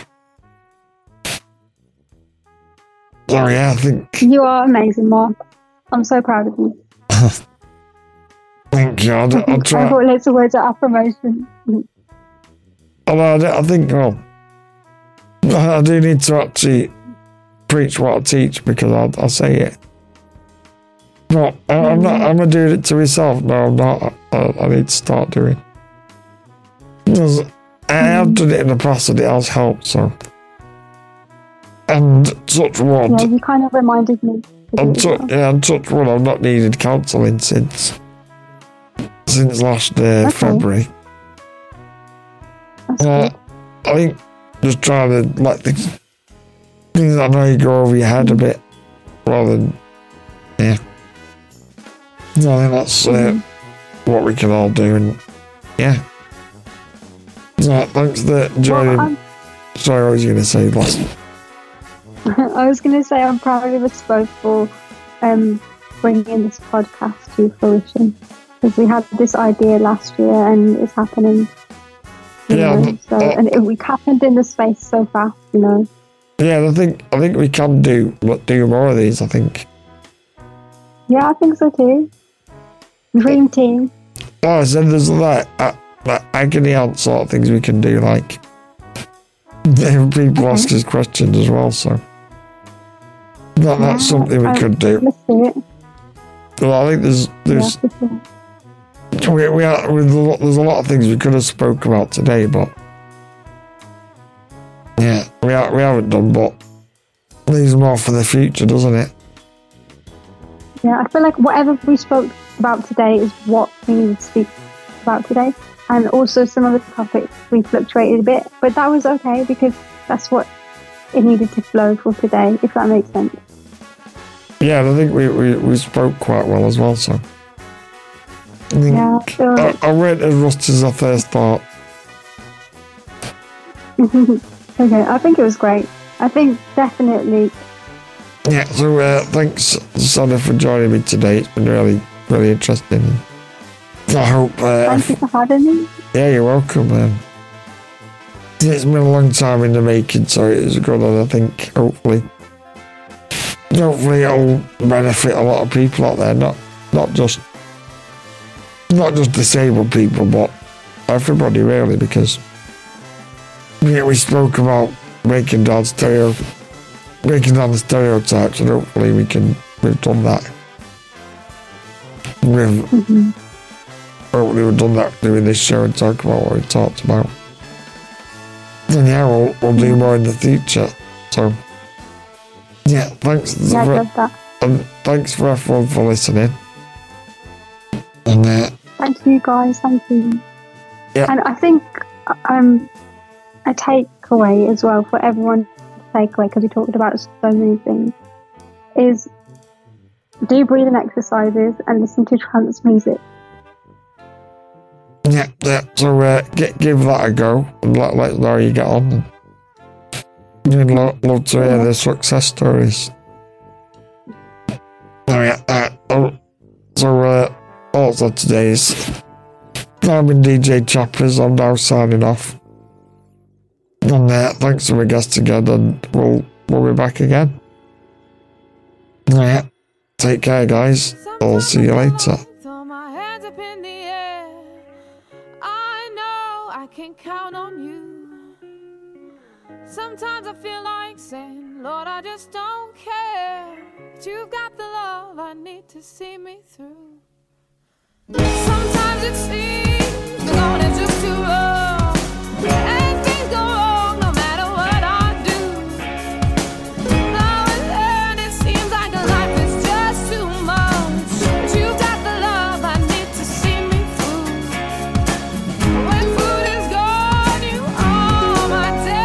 Oh, yeah, I think... You are amazing, Mark. I'm so proud of you. Thank you. I'll, I I'll try... I brought loads of words at affirmation. Although I, I think, well, I do need to actually preach what I teach, because I'll, I'll say it. No, I, I'm not, I'm not doing it to myself. No, I'm not. I, I need to start doing it. I have done it in the past and it has helped, so... And touch wood. Yeah, you kind of reminded me. I'm tu- yeah, and touch wood, I've not needed counselling since since last uh, okay. February. That's uh, I think just trying to let things things that I know you go over your head mm-hmm. a bit, rather than yeah. So I think that's uh, mm-hmm. what we can all do, and yeah. So thanks for joining. Well, sorry, what was you going to say, last? I was going to say I'm proud of us both for um, bringing this podcast to fruition, because we had this idea last year and it's happening. Yeah, know, so, uh, and it, it happened in the space so fast, you know. Yeah, I think I think we can do do more of these. I think. Yeah, I think so too. Dream uh, team. Oh, so there's like uh, like agony aunt sort of things we can do, like people okay. ask us questions as well, so. That, yeah, that's something we I could do. Let's do it. Well, I think there's, there's yeah, we, we are, we, there's a lot of things we could have spoke about today, but yeah, we, are, we haven't done, but leaves more for the future, doesn't it? Yeah, I feel like whatever we spoke about today is what we need to speak about today. And also some of the topics we fluctuated a bit, but that was okay because that's what it needed to flow for today, if that makes sense. Yeah, and I think we, we, we spoke quite well as well, so. I think yeah, I feel like... I, I weren't as rusty as I first thought. Okay, I think it was great. I think definitely. Yeah, so uh, thanks, Sanah, for joining me today. It's been really, really interesting. I hope... Uh, Thank you for having me. Yeah, you're welcome. Um, it's been a long time in the making, so it was good, and I think hopefully... Hopefully it'll benefit a lot of people out there, not not just not just disabled people, but everybody really, because we, we spoke about breaking down stereo, breaking down the stereotypes, and hopefully we can we've done that. We've mm-hmm. hopefully we've done that doing this show and talk about what we talked about. And yeah, we'll we'll do more in the future. So. Yeah, thanks. Yeah, for, I love that. And thanks for everyone for listening. And uh, thank you guys, thank you. Yeah. And I think um, a takeaway as well for everyone to take away, because we talked about so many things, is do breathing exercises and listen to trance music. Yeah, yeah. So uh, get, give that a go and let us know how you get on. You'd lo- love to hear the success stories. Oh, yeah. Uh, oh, so, uh, also today's. I've been D J Chappers. I'm now signing off. And uh, thanks to my guests again, and we'll, we'll be back again. Oh, yeah. Take care, guys. I'll see you later. Sometimes I feel like saying, Lord, I just don't care. But you've got the love I need to see me through. Sometimes it seems the going is just too rough, and things go wrong no matter what I do. Now and then it seems like life is just too much, but you've got the love I need to see me through. When food is gone, you are my day.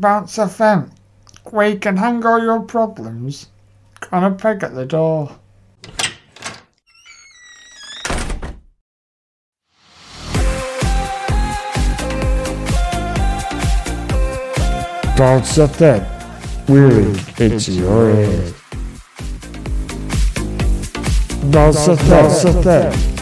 Bounce F M, where you can hang all your problems on a peg at the door. Bounce F M, really, it's your head. Bounce F M, Bounce F M.